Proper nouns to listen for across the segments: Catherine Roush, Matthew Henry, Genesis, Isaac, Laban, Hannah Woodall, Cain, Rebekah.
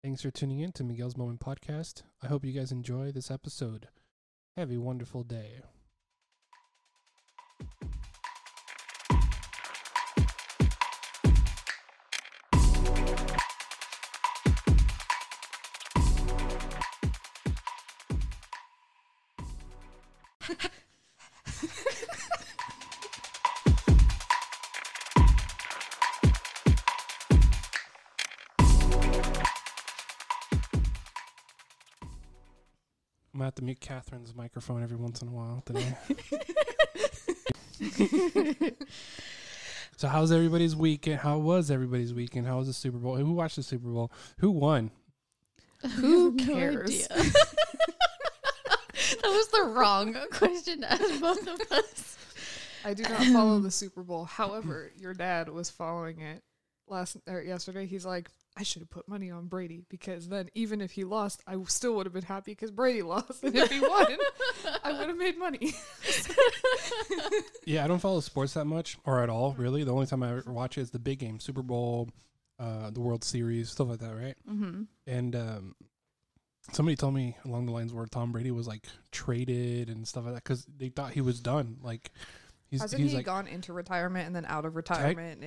Thanks for tuning in to Miguel's Moment Podcast. I hope you guys enjoy this episode. Have a wonderful day. I'm going to have to mute Catherine's microphone every once in a while today. So how's everybody's weekend? How was everybody's weekend? How was the Super Bowl? Who watched the Super Bowl? Who won? Who cares? No idea. That was the wrong question to ask both of us. I do not follow the Super Bowl. However, your dad was following it yesterday. He's like, I should have put money on Brady, because then even if he lost, I still would have been happy because Brady lost. And if he won, I would have made money. Yeah, I don't follow sports that much or at all, really. The only time I ever watch it is the big game, Super Bowl, the World Series, stuff like that, right? Mm-hmm. And somebody told me along the lines where Tom Brady was like traded and stuff like that because they thought he was done. Like, Hasn't he like, gone into retirement and then out of retirement?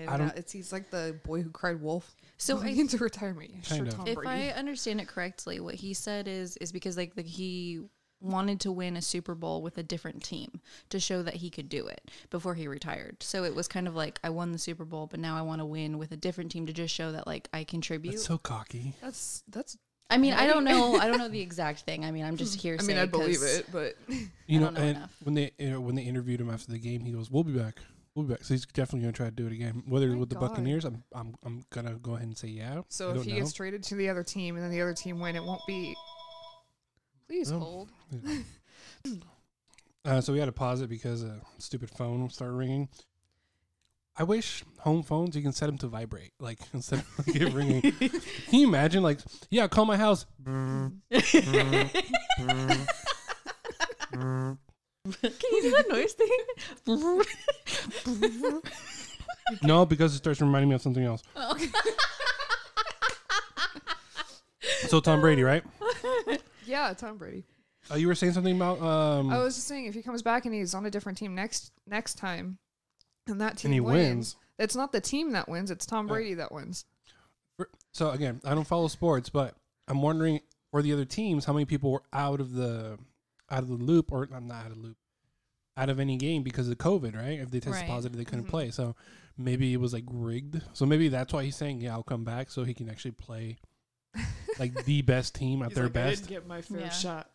He's like the boy who cried wolf. So into retirement. If I understand it correctly, what he said is because like he wanted to win a Super Bowl with a different team to show that he could do it before he retired. So it was kind of like, I won the Super Bowl, but now I want to win with a different team to just show that like I contribute. That's so cocky. That's. I mean, I don't know. I don't know the exact thing. I mean, I'm just hearsay. I mean, I believe it, but you know, when they interviewed him after the game, he goes, "We'll be back. We'll be back." So he's definitely going to try to do it again, whether it's with the Buccaneers. I'm gonna go ahead and say yeah. So if he gets traded to the other team and then the other team win, it won't be. Please hold. Yeah. So we had to pause it because a stupid phone started ringing. I wish home phones, you can set them to vibrate, like, instead of like, it ringing. Can you imagine, like, yeah, call my house. Can you do that noise thing? No, because it starts reminding me of something else. Oh, okay. So Tom Brady, right? Yeah, Tom Brady. You were saying something about... I was just saying, if he comes back and he's on a different team next time, and that team wins. It's not the team that wins. It's Tom Brady that wins. So, again, I don't follow sports, but I'm wondering, for the other teams, how many people were out of the loop, or I'm not out of the loop, out of any game because of COVID, right? If they tested positive, they couldn't play. So maybe it was, like, rigged. So maybe that's why he's saying, yeah, I'll come back so he can actually play, like, the best team at he's their like, best. I didn't get my fair shot.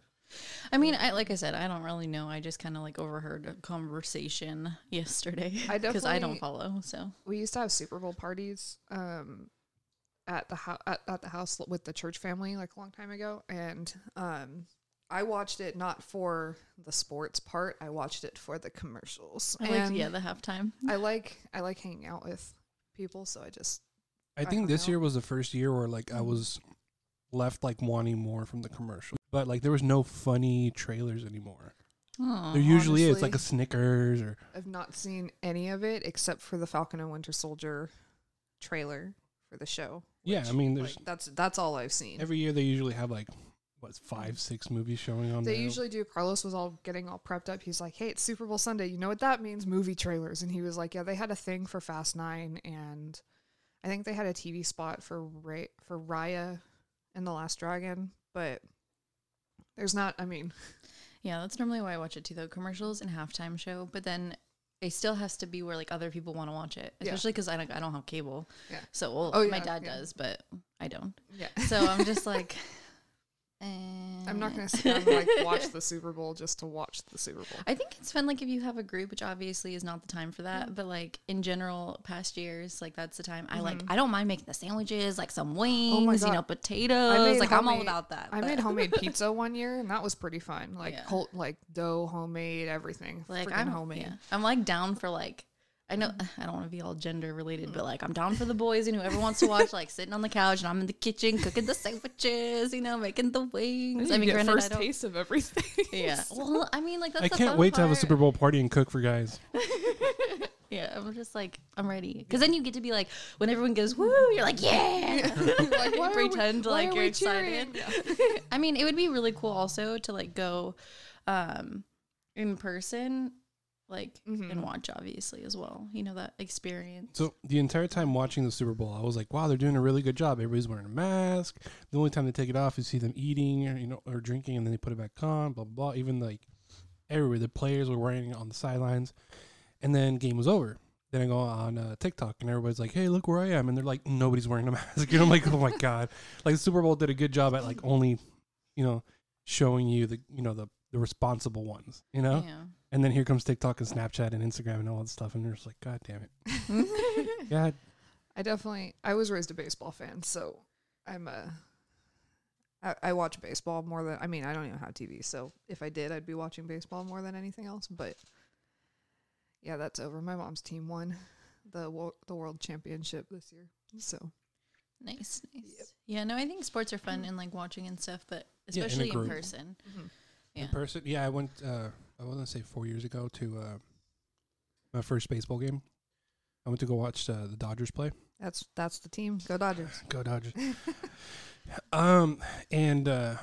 I mean, like I said, I don't really know. I just kind of like overheard a conversation yesterday because I don't follow. So we used to have Super Bowl parties at the house with the church family like a long time ago, and I watched it not for the sports part. I watched it for the commercials. The halftime. I like hanging out with people, so I think this year was the first year where like I was left like wanting more from the commercial. But, like, there was no funny trailers anymore. Aww, there usually is, like a Snickers. Or I've not seen any of it except for the Falcon and Winter Soldier trailer for the show. Yeah, I mean, there's... Like, that's all I've seen. Every year they usually have, like, 5-6 movies showing on there. They usually do. Carlos was getting all prepped up. He's like, hey, it's Super Bowl Sunday. You know what that means? Movie trailers. And he was like, yeah, they had a thing for Fast 9, and I think they had a TV spot for Raya and the Last Dragon, but... There's not, I mean. Yeah, that's normally why I watch it too, though. Commercials and halftime show. But then it still has to be where, like, other people want to watch it. Especially because I don't have cable. Yeah. So, my dad does, but I don't. Yeah. So I'm just like. I'm not going to sit down and, like, watch the Super Bowl just to watch the Super Bowl. I think it's fun, like, if you have a group, which obviously is not the time for that. Mm-hmm. But, like, in general, past years, like, that's the time. Mm-hmm. I don't mind making the sandwiches, like, some wings, potatoes. Like, I'm all about that. I made homemade pizza one year, and that was pretty fun. Like, dough, homemade, everything. Like, I'm homemade. Yeah. I'm, like, down for, like. I know I don't want to be all gender related, but like I'm down for the boys and whoever wants to watch, like sitting on the couch and I'm in the kitchen cooking the sandwiches, you know, making the wings. I mean, granted, first taste of everything. Yeah. Well, I mean, like that's. I can't wait to have a Super Bowl party and cook for guys. Yeah, I'm just like, I'm ready. Because then you get to be like, when everyone goes, woo, you're like, yeah. Like, pretend like you're excited. Yeah. I mean, it would be really cool also to like go in person, like, mm-hmm. and watch, obviously, as well. You know, that experience. So the entire time watching the Super Bowl, I was like, wow, they're doing a really good job. Everybody's wearing a mask. The only time they take it off, you see them eating or, you know, or drinking, and then they put it back on, blah, blah, blah. Even like everywhere, the players were wearing it on the sidelines. And then game was over. Then I go on TikTok and everybody's like, hey, look where I am. And they're like, nobody's wearing a mask. And I'm like, oh, my God. Like the Super Bowl did a good job at like only, you know, showing you the, you know, the responsible ones, you know? Yeah. And then here comes TikTok and Snapchat and Instagram and all that stuff. And they're just like, God damn it. God. I was raised a baseball fan. So I watch baseball more than, I mean, I don't even have TV. So if I did, I'd be watching baseball more than anything else. But yeah, that's over. My mom's team won the world championship this year. So nice, nice. Yep. Yeah, no, I think sports are fun and like watching and stuff, but especially in person. Mm-hmm. Yeah. In person, yeah. I went. I want to say 4 years ago to my first baseball game. I went to go watch the Dodgers play. That's the team. Go Dodgers. Go Dodgers. I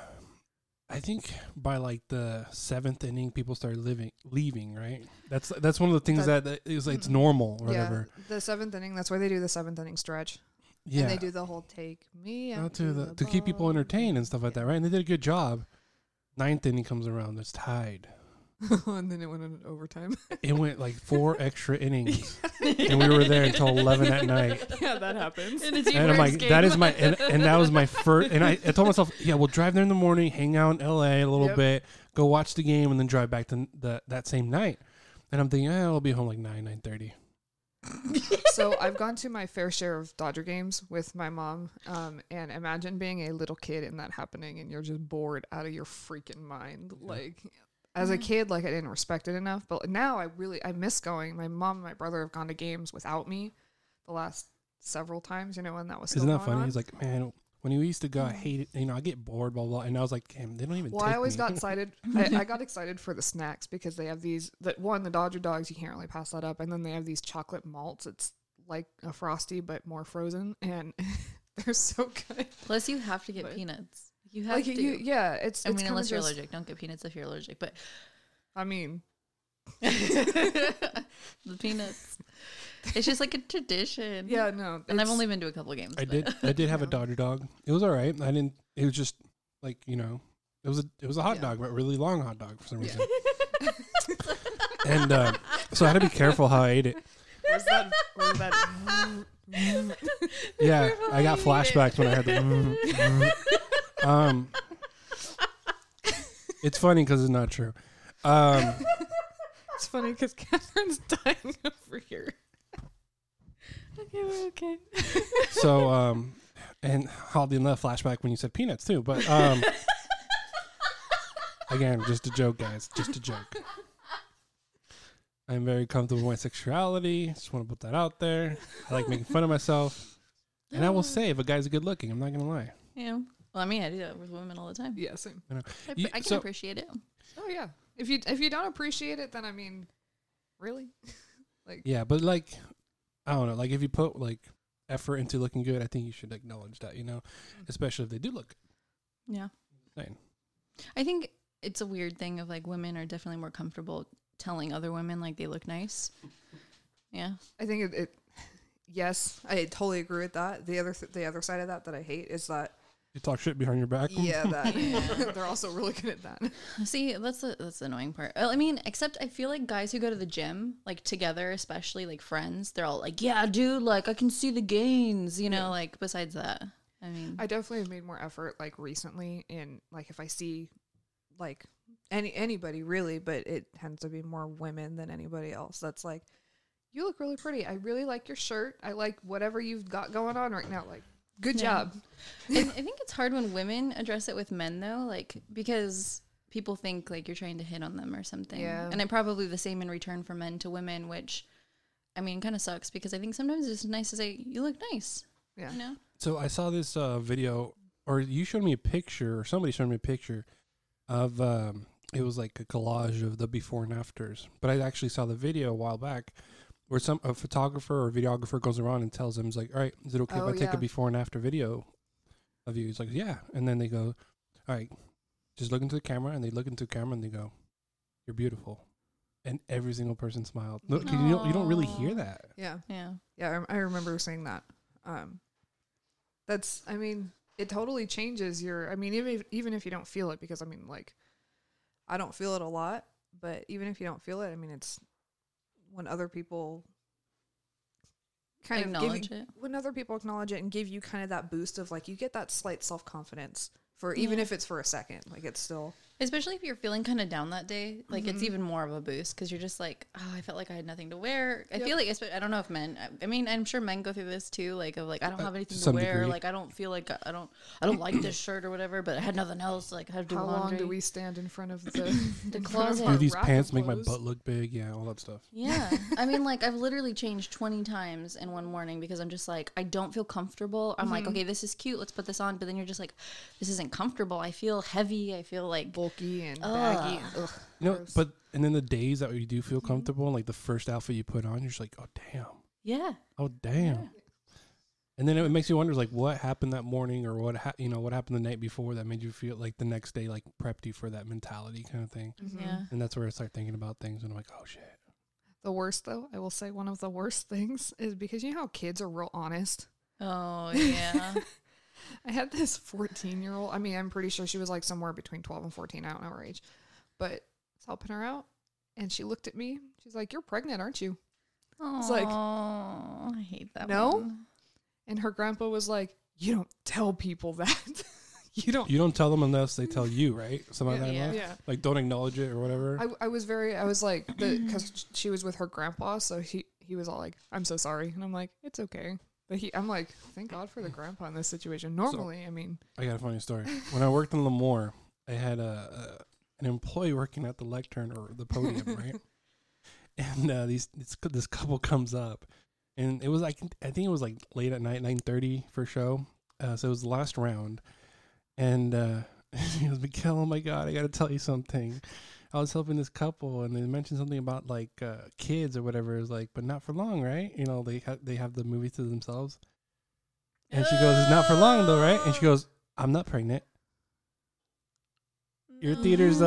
think by like the seventh inning, people started leaving, right? That's one of the things that is like, it's normal or whatever. The seventh inning, that's why they do the seventh inning stretch. Yeah, and they do the whole take me out to keep people entertained and stuff like that, right? And they did a good job. Ninth inning comes around, it's tied, and then it went into overtime. It went like 4 extra innings, and we were there until 11 at night. Yeah, that happens. And I'm like, that is my, and that was my first. And I told myself, yeah, we'll drive there in the morning, hang out in L.A. a little bit, go watch the game, and then drive back to that same night. And I'm thinking, I'll be home like 9:30. So I've gone to my fair share of Dodger games with my mom, and imagine being a little kid and that happening, and you're just bored out of your freaking mind, like. As a kid, like, I didn't respect it enough. But now I miss going. My mom and my brother have gone to games without me the last several times, you know, and that was still going on. Isn't that funny? He's like, man, when we used to go, I hate it. You know, I get bored, blah, blah. And I was like, damn, they don't even take me. Well, I always got excited. I got excited for the snacks because they have these. The Dodger dogs, you can't really pass that up. And then they have these chocolate malts. It's like a Frosty, but more frozen. And they're so good. Plus, you have to get peanuts. You have to. I mean, unless you're allergic. Don't get peanuts if you're allergic. But I mean, the peanuts. It's just like a tradition. Yeah, no. And I've only been to a couple of games. I did have a Dodger dog. It was all right. It was just like, you know, it was a hot dog, but really long hot dog for some reason. And so I had to be careful how I ate it. Was that? Yeah, I got flashbacks when I had the. It's funny because it's not true. It's funny because Catherine's dying over here. Okay, we're okay. So, and oddly enough, flashback when you said peanuts too. But again, just a joke, guys. Just a joke. I'm very comfortable with my sexuality. Just want to put that out there. I like making fun of myself, and I will say if a guy's good looking, I'm not gonna lie. Yeah. Well, I mean, I do that with women all the time. Yeah, same. I can appreciate it. Oh, yeah. If you don't appreciate it, then, I mean, really? Like, yeah, but, like, I don't know. Like, if you put, like, effort into looking good, I think you should acknowledge that, you know? Mm-hmm. Especially if they do look good. Yeah. Same. I think it's a weird thing of, like, women are definitely more comfortable telling other women, like, they look nice. Yeah. I think yes, I totally agree with that. The other side of that I hate is that you talk shit behind your back. Yeah, that. Yeah. They're also really good at that. See, that's the annoying part. I mean, except I feel like guys who go to the gym, like, together, especially, like, friends, they're all like, yeah, dude, like, I can see the gains, you know, like, besides that. I mean, I definitely have made more effort, like, recently in, like, if I see, like, anybody, really, but it tends to be more women than anybody else. That's like, you look really pretty. I really like your shirt. I like whatever you've got going on right now, like. Good job. And I think it's hard when women address it with men, though, like, because people think, like, you're trying to hit on them or something. Yeah. And it's probably the same in return for men to women, which, I mean, kind of sucks because I think sometimes it's nice to say, you look nice. Yeah. You know? So I saw this video, or you showed me a picture, or somebody showed me a picture of, it was like a collage of the before and afters. But I actually saw the video a while back, Or some a photographer or videographer goes around and tells them, like, all right, is it okay if I take a before and after video of you? He's like, yeah. And then they go, all right, just look into the camera. And they look into the camera and they go, you're beautiful. And every single person smiled. Look, you don't really hear that. Yeah. Yeah. Yeah. I remember saying that. That's, I mean, it totally changes your, I mean, even if you don't feel it, because I mean, like, I don't feel it a lot, but even if you don't feel it, I mean, it's when other people kind acknowledge of give you, it. When other people acknowledge it and give you kind of that boost of like, you get that slight self-confidence for, even if it's for a second, like it's still. Especially if you're feeling kind of down that day, like it's even more of a boost because you're just like, oh, I felt like I had nothing to wear. I feel like, I don't know if men, I mean, I'm sure men go through this too. Like, of like, I don't have anything to wear. Degree. Like, I don't feel like, I don't like this shirt or whatever, but I had nothing else. Like, I had to do laundry. How long do we stand in front of the closet? Do these pants make my butt look big? Yeah, all that stuff. Yeah. I mean, like, I've literally changed 20 times in one morning because I'm just like, I don't feel comfortable. I'm like, okay, this is cute. Let's put this on. But then you're just like, this isn't comfortable. I feel heavy. I feel like bulky and baggy. Ugh. You know, but and then the days that you do feel comfortable and like the first outfit you put on, you're just like, oh damn. Yeah. Oh damn. Yeah. And then it makes you wonder like what happened that morning or what happened the night before that made you feel like the next day like prepped you for that mentality kind of thing. Mm-hmm. Yeah. And that's where I start thinking about things and I'm like, oh shit. The worst though, I will say one of the worst things is because you know how kids are real honest. Oh yeah. I had this 14-year-old. I mean, I'm pretty sure she was like somewhere between 12 and 14. I don't know her age, but I was helping her out. And she looked at me. She's like, you're pregnant, aren't you? I was like, I hate that. No. And her grandpa was like, you don't tell people that. You don't tell them unless they tell you, right? Yeah. Like, don't acknowledge it or whatever. I was like, because she was with her grandpa. So he was all like, I'm so sorry. And I'm like, it's okay. But I'm like, thank God for the grandpa in this situation. Normally, so, I mean. I got a funny story. When I worked in Lemoore, I had an employee working at the lectern or the podium, right? And this couple comes up. And it was like, I think it was like late at night, 9:30 for show. So it was the last round. And he goes, Miguel, oh my God, I got to tell you something. I was helping this couple, and they mentioned something about like kids or whatever. It was like, but not for long, right? You know, they have the movie to themselves. And she goes, "It's not for long, though, right?" And she goes, "I'm not pregnant." No. Your theater's,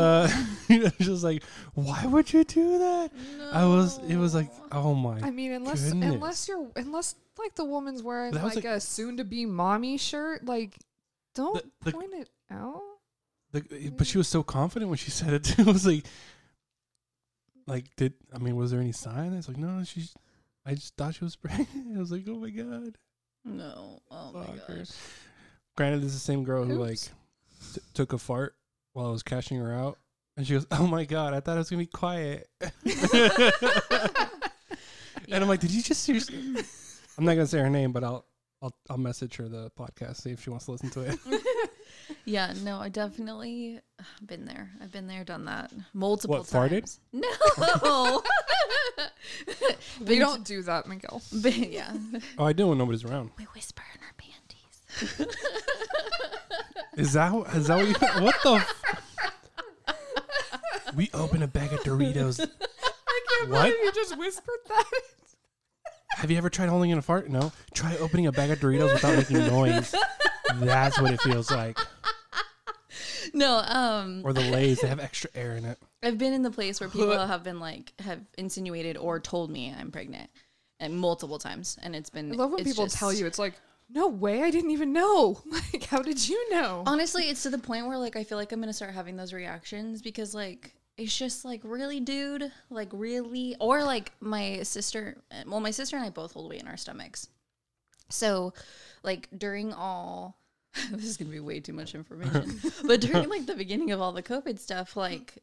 you know, just like, why would you do that? No. It was like, oh my. I mean, unless like the woman's wearing like a soon-to-be mommy shirt, like, don't point it out. But she was so confident when she said it too. It was like was there any sign? It's like, no, I just thought she was pregnant. I was like, oh my God. No. Oh my gosh. Granted, this is the same girl who like took a fart while I was cashing her out. And she goes, oh my God, I thought it was going to be quiet. And I'm like, did you just seriously? I'm not going to say her name, but I'll message her the podcast, see if she wants to listen to it. Yeah, no, I definitely been there. I've been there, done that multiple times. Farted? No. We don't do that, Miguel. Yeah. Oh, I do when nobody's around. We whisper in our panties. Is that what you... What the... We open a bag of Doritos. I can't believe you just whispered that. Have you ever tried holding in a fart? No. Try opening a bag of Doritos without making noise. That's what it feels like. No, or the Lays, they have extra air in it. I've been in the place where people have been like, have insinuated or told me I'm pregnant, and multiple times, and it's been. I love when people tell you, it's like, no way, I didn't even know. Like, how did you know? Honestly, it's to the point where like I feel like I'm gonna start having those reactions because like. It's just like, really, dude? Like, really? Or like my sister and I both hold weight in our stomachs. So like during all, this is going to be way too much information, but during like the beginning of all the COVID stuff, like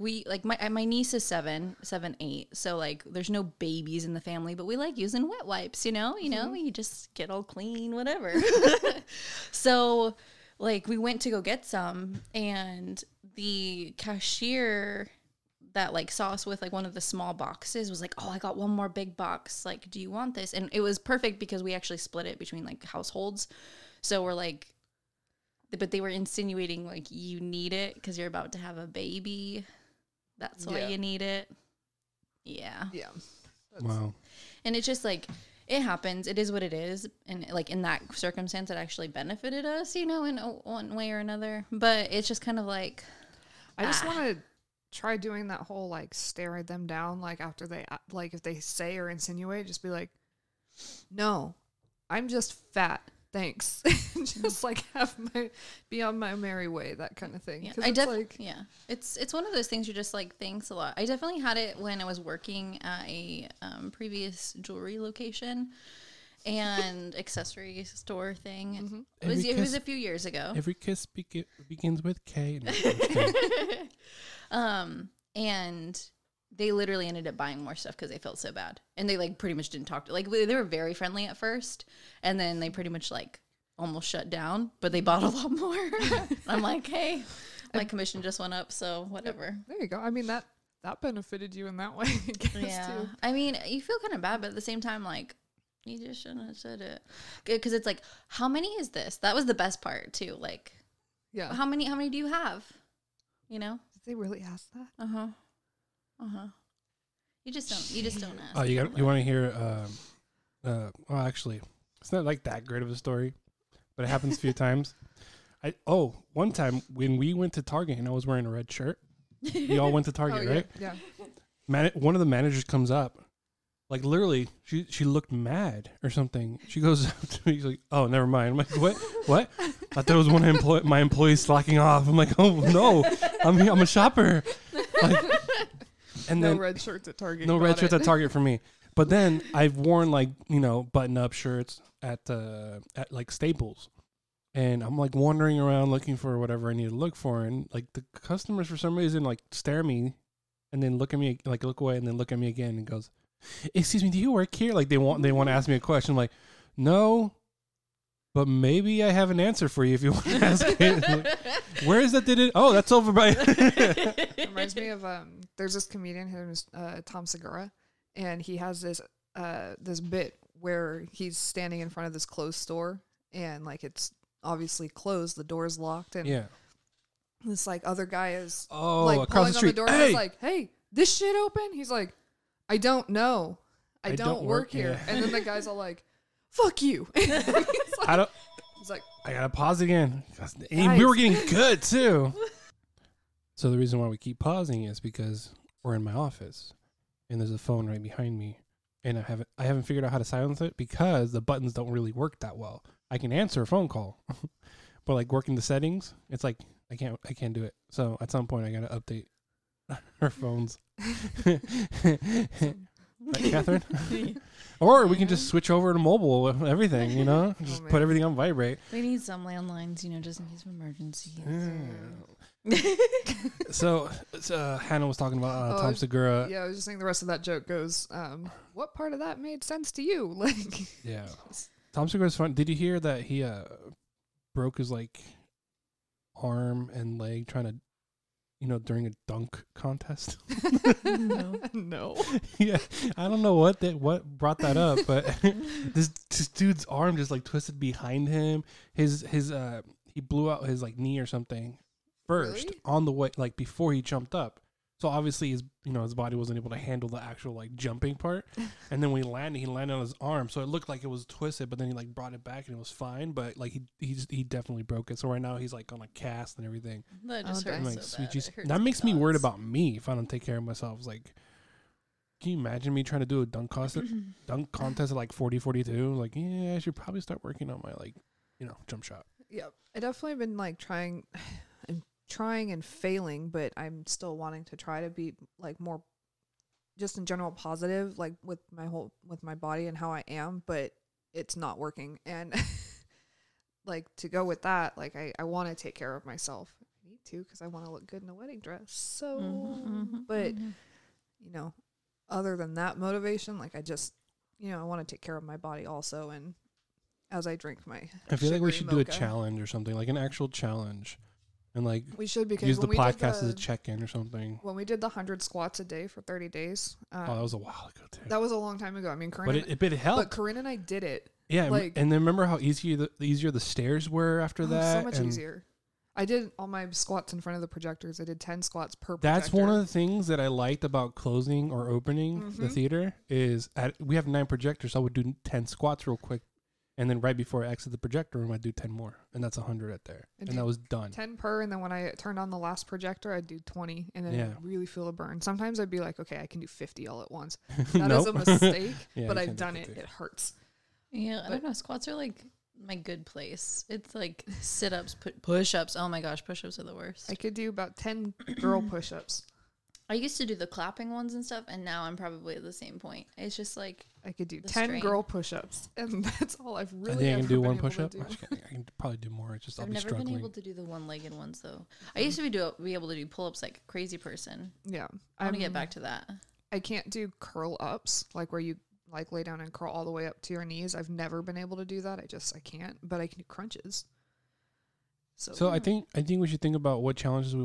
we, like my niece is 7, 8. So like there's no babies in the family, but we like using wet wipes, you know, you just get all clean, whatever. So like we went to go get some and the cashier that like saw us with like one of the small boxes was like, oh, I got one more big box. Like, do you want this? And it was perfect because we actually split it between like households. So we're like, but they were insinuating like you need it because you're about to have a baby. That's why you need it. Yeah. Yeah. Wow. And it's just like, it happens. It is what it is. And like in that circumstance, it actually benefited us, you know, in one way or another. But it's just kind of like, I just want to try doing that whole like staring them down, like after they, like if they say or insinuate, just be like, no, I'm just fat. Thanks. Just like have my, be on my merry way, that kind of thing. Yeah, it's one of those things you're just like, thanks a lot. I definitely had it when I was working at a previous jewelry location and accessory store thing. Mm-hmm. It was a few years ago. Every kiss begins with K. And they literally ended up buying more stuff because they felt so bad. And they, like, pretty much didn't talk to... Like, they were very friendly at first. And then they pretty much, like, almost shut down. But they bought a lot more. I'm like, hey, my commission just went up, so whatever. There you go. I mean, that benefited you in that way, I guess, too. I mean, you feel kind of bad, but at the same time, like, you just shouldn't have said it. Because it's like, how many is this? That was the best part, too. Like, yeah, how many do you have? You know? Did they really ask that? Uh-huh. Uh-huh. You just don't ask. Oh, you want to hear? Well, actually, it's not like that great of a story, but it happens a few times. One time when we went to Target and I was wearing a red shirt, we all went to Target, right? Yeah. One of the managers comes up, like literally, she looked mad or something. She goes up to me, she's like, "Oh, never mind." I'm like, "What? What?" I thought it was one of my employees slacking off. I'm like, "Oh no, I'm a shopper." Like, and no red shirts at Target. No red shirts at Target for me. But then I've worn like, you know, button-up shirts at like Staples, and I'm like wandering around looking for whatever I need to look for, and like the customers for some reason like stare at me, and then look at me, like look away, and then look at me again, and goes, "Excuse me, do you work here?" Like they want to ask me a question. I'm like, "No, but maybe I have an answer for you if you want to ask it." Like, where is that? Did it? Oh, that's over by. Reminds me of there's this comedian, his name is Tom Segura, and he has this bit where he's standing in front of this closed store, and like it's obviously closed, the door's locked, and this like other guy is like pulling on the door, and he's like, "Hey, this shit open?" He's like, "I don't know, I don't work here." Yeah. And then the guy's all like, "Fuck you!" He's like, I gotta pause again. And we were getting good too. So the reason why we keep pausing is because we're in my office, and there's a phone right behind me, and I haven't figured out how to silence it because the buttons don't really work that well. I can answer a phone call, but like working the settings, it's like I can't do it. So at some point I gotta update our phones. Right, Catherine? Or we can just switch over to mobile with everything, you know? Just put everything on vibrate. We need some landlines, you know, just in case of emergencies. Yeah. So Hannah was talking about Tom Segura. Yeah, I was just saying the rest of that joke goes, what part of that made sense to you? Like, yeah. Tom Segura's fun. Did you hear that he broke his, like, arm and leg trying to, you know, during a dunk contest? No. Yeah, I don't know what brought that up, but this dude's arm just like twisted behind him. His he blew out his like knee or something first, really? On the way, like before he jumped up. So obviously his body wasn't able to handle the actual like jumping part, and then when he landed on his arm, so it looked like it was twisted, but then he like brought it back and it was fine. But like he definitely broke it. So right now he's like on a cast and everything. That just hurts. Like, so sweet Jesus. That makes me worried about me if I don't take care of myself. It's like, can you imagine me trying to do a dunk contest at like 42? Like, yeah, I should probably start working on my like, you know, jump shot. Yeah, I definitely been like trying and failing, but I'm still wanting to try to be like more just in general positive, like with my body and how I am, but it's not working. And like to go with that, like I want to take care of myself. I need to, because I want to look good in a wedding dress. So, you know, other than that motivation, like I just, you know, I want to take care of my body also. And as I drink my, I feel like we should do a challenge or something, like an actual challenge. And like we should, because use the podcast as a check-in or something. When we did the 100 squats a day for 30 days. That was a while ago too. That was a long time ago. I mean, Corinne and I did it. Yeah, like, and then remember how easier the stairs were after that. So much easier. I did all my squats in front of the projectors. I did 10 squats per projector. That's one of the things that I liked about closing or opening the theater is we have 9 projectors. So I would do 10 squats real quick. And then right before I exit the projector room, I'd do 10 more. And that's 100 right there. And that was done. 10 per. And then when I turned on the last projector, I'd do 20. And then I'd really feel a burn. Sometimes I'd be like, okay, I can do 50 all at once. That is a mistake, but I've done it. It hurts. Yeah, but I don't know. Squats are like... my good place. It's like sit-ups, push-ups. Oh my gosh, push-ups are the worst. I could do about 10 girl push-ups. I used to do the clapping ones and stuff, and now I'm probably at the same point. It's just like I could do 10 girl push-ups, and that's all I've really. I think I can do one push-up. I can probably do more. It's just I've never been able to do the one-legged ones though. I used to be able to do pull-ups like a crazy person. Yeah, I want to get back to that. I can't do curl-ups like where you. Like lay down and curl all the way up to your knees. I've never been able to do that. I can't, but I can do crunches. So yeah. I think we should think about what challenges we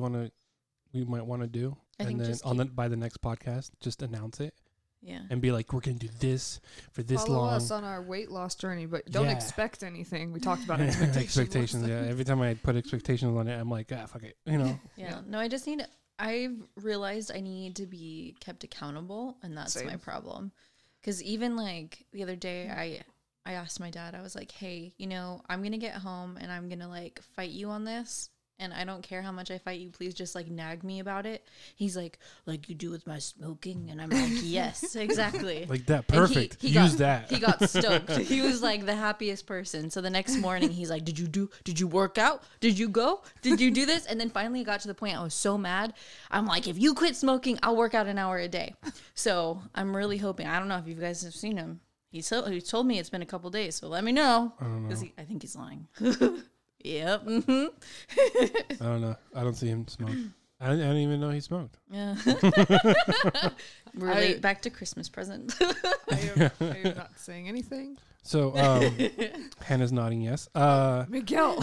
might want to do. And then by the next podcast, just announce it. Yeah. And be like, we're going to do this for this long. Follow us on our weight loss journey, but don't expect anything. We talked about expectations. Yeah. Every time I put expectations on it, I'm like, fuck it. You know? Yeah. No, I've realized I need to be kept accountable, and that's my problem. Because even, like, the other day, I asked my dad, I was like, hey, I'm going to get home, and I'm going to, like, fight you on this, and I don't care how much I fight you. Please just, like, nag me about it. He's like you do with my smoking, and I'm like, yes, exactly. Like that, perfect. He got stoked. He was, like, the happiest person. So the next morning, he's like, did you work out? Did you go? Did you do this? And then finally, it got to the point I was so mad. I'm like, if you quit smoking, I'll work out an hour a day. So I'm really hoping, I don't know if you guys have seen him. He told me it's been a couple days, so let me know. I don't know. 'Cause I think he's lying. Yep. I don't know. I don't see him smoke. I didn't even know he smoked. Yeah. Relate back to Christmas present. I am not saying anything. So Hannah's nodding yes. Miguel.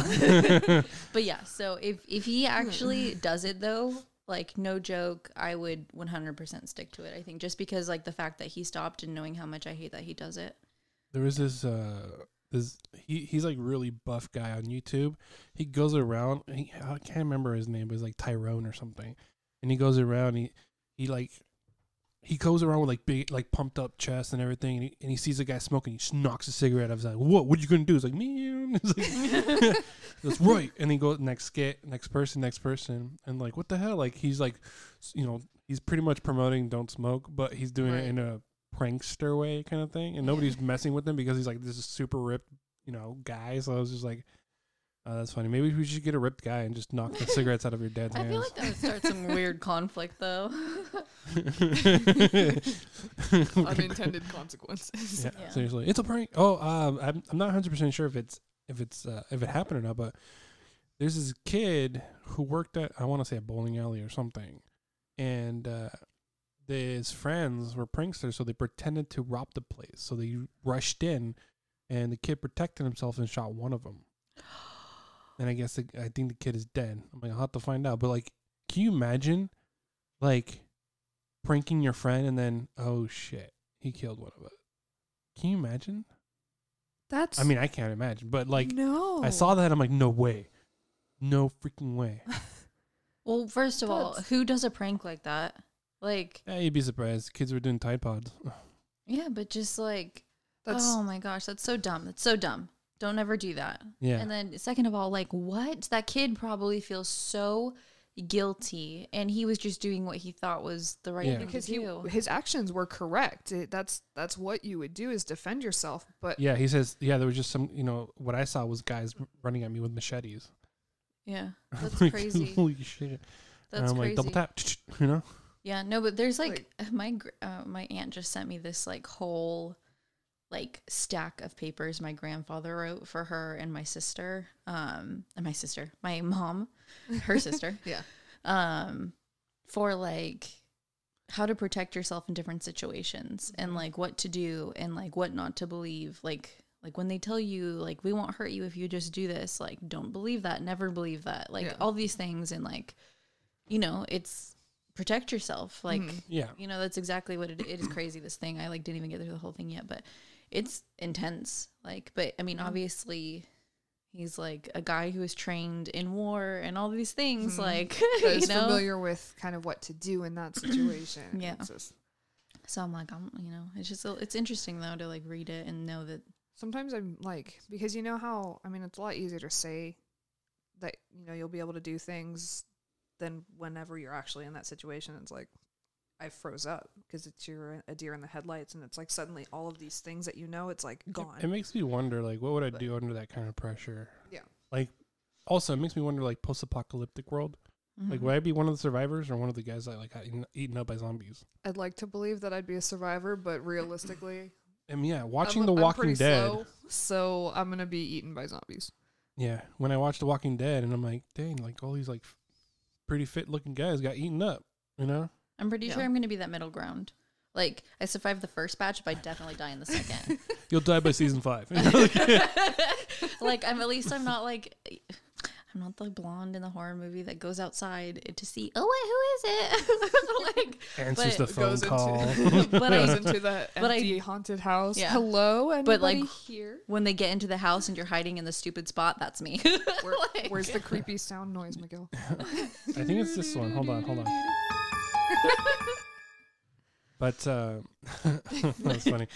But yeah, so if he actually does it though, like no joke, I would 100% stick to it. I think just because like the fact that he stopped and knowing how much I hate that he does it. There is this he's like really buff guy on YouTube. He goes around. I can't remember his name, but it's like Tyrone or something. And he goes around. He goes around with like big, like pumped up chest and everything. And he sees a guy smoking. He knocks a cigarette out. He's like, "What? What are you gonna do?" He's like, "Me." Like, that's right. And he goes next skit, next person, and like, what the hell? Like he's like, he's pretty much promoting don't smoke, but he's doing it in a prankster way kind of thing, and nobody's messing with him because he's like this is super ripped guy. So I was just like, oh, that's funny. Maybe we should get a ripped guy and just knock the cigarettes out of your dad's hands. I feel like that would start some weird conflict though. Unintended consequences. Yeah, seriously, it's a prank. I'm not 100% sure if it happened or not, but there's this kid who worked at I want to say a bowling alley or something, and his friends were pranksters, so they pretended to rob the place. So they rushed in, and the kid protected himself and shot one of them. And I think the kid is dead. I'm like, I'll have to find out. But like, can you imagine, like, pranking your friend and then oh shit, he killed one of us? Can you imagine? That's. I mean, I can't imagine. But like, no, I saw that. I'm like, no way, no freaking way. Well, first of all, who does a prank like that? Like, yeah, you'd be surprised. Kids were doing Tide Pods. Yeah, but just like, oh my gosh, that's so dumb. That's so dumb. Don't ever do that. Yeah. And then second of all, like what? That kid probably feels so guilty, and he was just doing what he thought was the right thing because to do. His actions were correct. That's what you would do is defend yourself. But yeah, he says there was just some what I saw was guys running at me with machetes. Yeah, that's like, crazy. Holy shit. That's crazy. Like double tap, . Yeah, no, but there's, like my aunt just sent me this, like, whole, like, stack of papers my grandfather wrote for her and my sister, my mom, her sister. Yeah. For, like, how to protect yourself in different situations and, like, what to do and, like, what not to believe. Like, when they tell you, like, we won't hurt you if you just do this, like, don't believe that, never believe that. Like, all these things and, like, it's... protect yourself, like that's exactly what it is. Crazy, this thing. I like didn't even get through the whole thing yet, but it's intense. Like, but I mean, obviously, He's like a guy who was trained in war and all these things. Mm-hmm. Like, so he's familiar with kind of what to do in that situation. Yeah. So I'm like, it's just, it's interesting though to like read it and know that. Sometimes I'm like, because it's a lot easier to say that, you'll be able to do things than whenever you're actually in that situation. It's like, I froze up because you're a deer in the headlights, and it's like suddenly all of these things that it's like gone. It makes me wonder, like, what would I do under that kind of pressure? Yeah. Like, also, it makes me wonder, like, post-apocalyptic world. Mm-hmm. Like, would I be one of the survivors or one of the guys that, like, got eaten up by zombies? I'd like to believe that I'd be a survivor, but realistically... I mean, yeah, watching The Walking Dead. Slow, so I'm going to be eaten by zombies. Yeah, when I watch The Walking Dead, and I'm like, dang, like, all these, like, pretty fit-looking guys got eaten up, I'm pretty sure I'm going to be that middle ground. Like, I survived the first batch, but I definitely die in the second. You'll die by season 5. Like, I'm not the blonde in the horror movie that goes outside to see, who is it? Answers the phone call. Goes into the empty haunted house. Yeah. Hello, anybody here? When they get into the house and you're hiding in the stupid spot, that's me. Where's the creepy sound noise, Miguel? I think it's this one. Hold on. But, that's funny.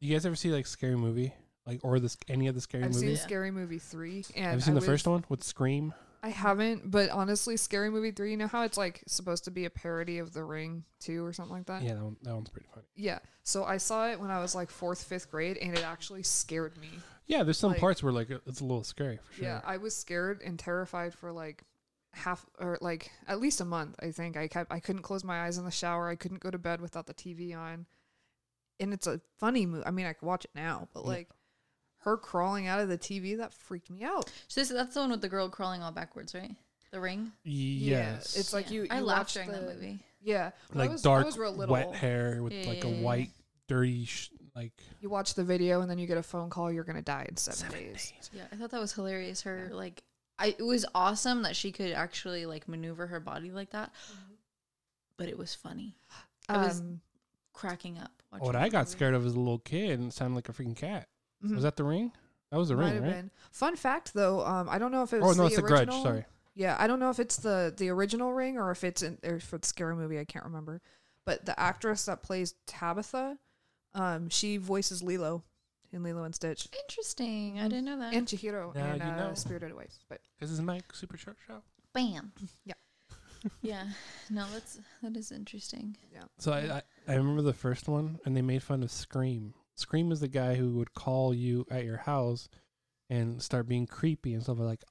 You guys ever see, like, Scary Movie? Like, or any of the Scary Movies? I've seen Scary Movie 3. And have you seen the first one with Scream? I haven't, but honestly, Scary Movie 3, you know how it's, like, supposed to be a parody of The Ring 2 or something like that? Yeah, that one's pretty funny. Yeah, so I saw it when I was, like, 4th, 5th grade, and it actually scared me. Yeah, there's some parts where, like, it's a little scary, for sure. Yeah, I was scared and terrified for, like, at least a month, I think. I couldn't close my eyes in the shower. I couldn't go to bed without the TV on. And it's a funny movie. I mean, I could watch it now, but, like... Yeah. Her crawling out of the TV, that freaked me out. So that's the one with the girl crawling all backwards, right? The Ring? Yes. Yeah. It's like you I laughed during that movie. Yeah. Like wet hair with a white, dirty, like... You watch the video and then you get a phone call, you're going to die in 7 days. Yeah, I thought that was hilarious. Her, it was awesome that she could actually, like, maneuver her body like that. Mm-hmm. But it was funny. I was cracking up. What I got scared of as a little kid, and it sounded like a freaking cat. Mm-hmm. Was that The Ring? That was The Ring, right? Been. Fun fact, though, I don't know if it was the original. The Grudge, sorry. Yeah, I don't know if it's the original Ring or if it's for the Scary Movie. I can't remember. But the actress that plays Tabitha, she voices Lilo in Lilo and Stitch. Interesting. I didn't know that. And Chihiro and Spirited Away. This is my super short show. Bam. Yeah. Yeah. No, that is interesting. Yeah. So I remember the first one, and they made fun of Scream. Scream is the guy who would call you at your house and start being creepy and stuff like,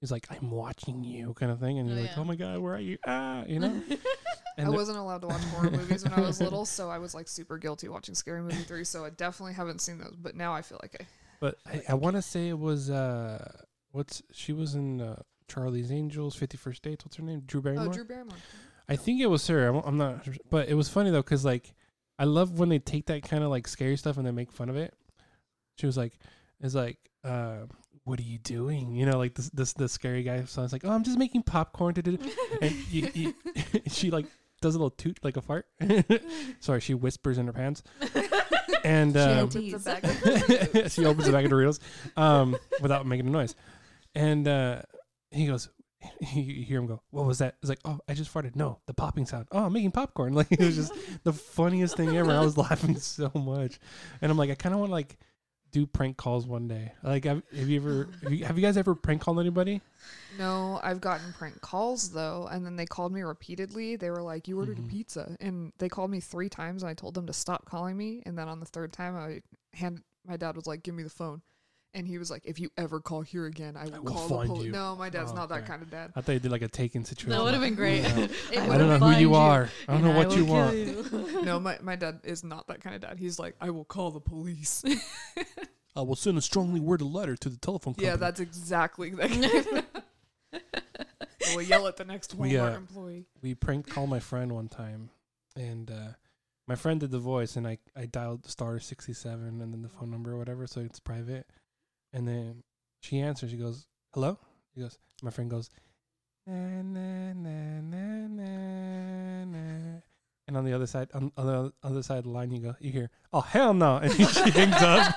he's like, I'm watching you kind of thing. And you're like, oh my God, where are you? And I wasn't allowed to watch horror movies when I was little. So I was like super guilty watching Scary Movie 3. So I definitely haven't seen those, but now I feel like I want to say it was, she was in Charlie's Angels, 51st Dates. What's her name? Drew Barrymore. Oh, Drew Barrymore. I think it was her. I'm not, but it was funny though. Cause like, I love when they take that kind of like scary stuff and they make fun of it. She was like, what are you doing? Like this scary guy. So I was like, oh, I'm just making popcorn. And she like does a little toot, like a fart. Sorry. She whispers in her pants. And she opens the bag of Doritos without making a noise. And he goes, you hear him go, what was that? It's like, oh, I just farted. No, the popping sound. Oh, I'm making popcorn. Like, it was just the funniest thing ever. I was laughing so much. And I'm like, I kind of want to like do prank calls one day. Like, have you guys ever prank called anybody? No, I've gotten prank calls though. And then they called me repeatedly. They were like, you ordered a pizza. And they called me 3 times. And I told them to stop calling me. And then on the 3rd time my dad was like, give me the phone. And he was like, if you ever call here again, I will call the police. No, my dad's not that kind of dad. I thought you did like a Taken situation. That would have been great. I don't know who you are. I don't know what you want. No, my dad is not that kind of dad. He's like, I will call the police. I will send a strongly worded letter to the telephone company. Yeah, that's exactly that kind of We'll yell at the next Walmart employee. We prank called my friend one time. And my friend did the voice. And I dialed star 67 and then the phone number or whatever. So it's private. And then she answers. She goes, hello? She goes, my friend goes, na, na, na, na, na, na. And on the other side, of the line, you hear, oh, hell no. And she hangs up.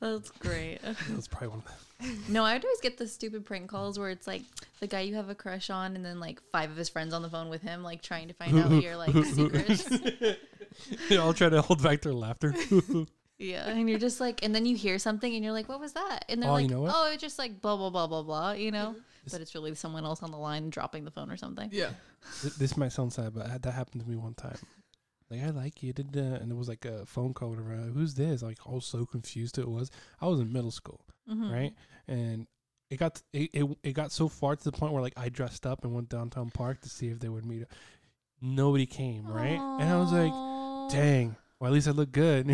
That's great. That's probably one of them. No, I would always get the stupid prank calls where it's like the guy you have a crush on and then like five of his friends on the phone with him, like trying to find out your like secrets. They all try to hold back their laughter. Yeah, and you're just like, and then you hear something and you're like, what was that? And they're like, you know what? Oh, it's just like blah, blah, blah, blah, blah, you know? But it's really someone else on the line dropping the phone or something. Yeah. This might sound sad, but that happened to me one time. Like, I like you. Did and it was like a phone call, whatever. Like, who's this? Like, I was so confused. It was. I was in middle school, right? And it got it got so far to the point where like I dressed up and went downtown park to see if they would meet up. Nobody came, right? Aww. And I was like, dang. Well, at least I look good.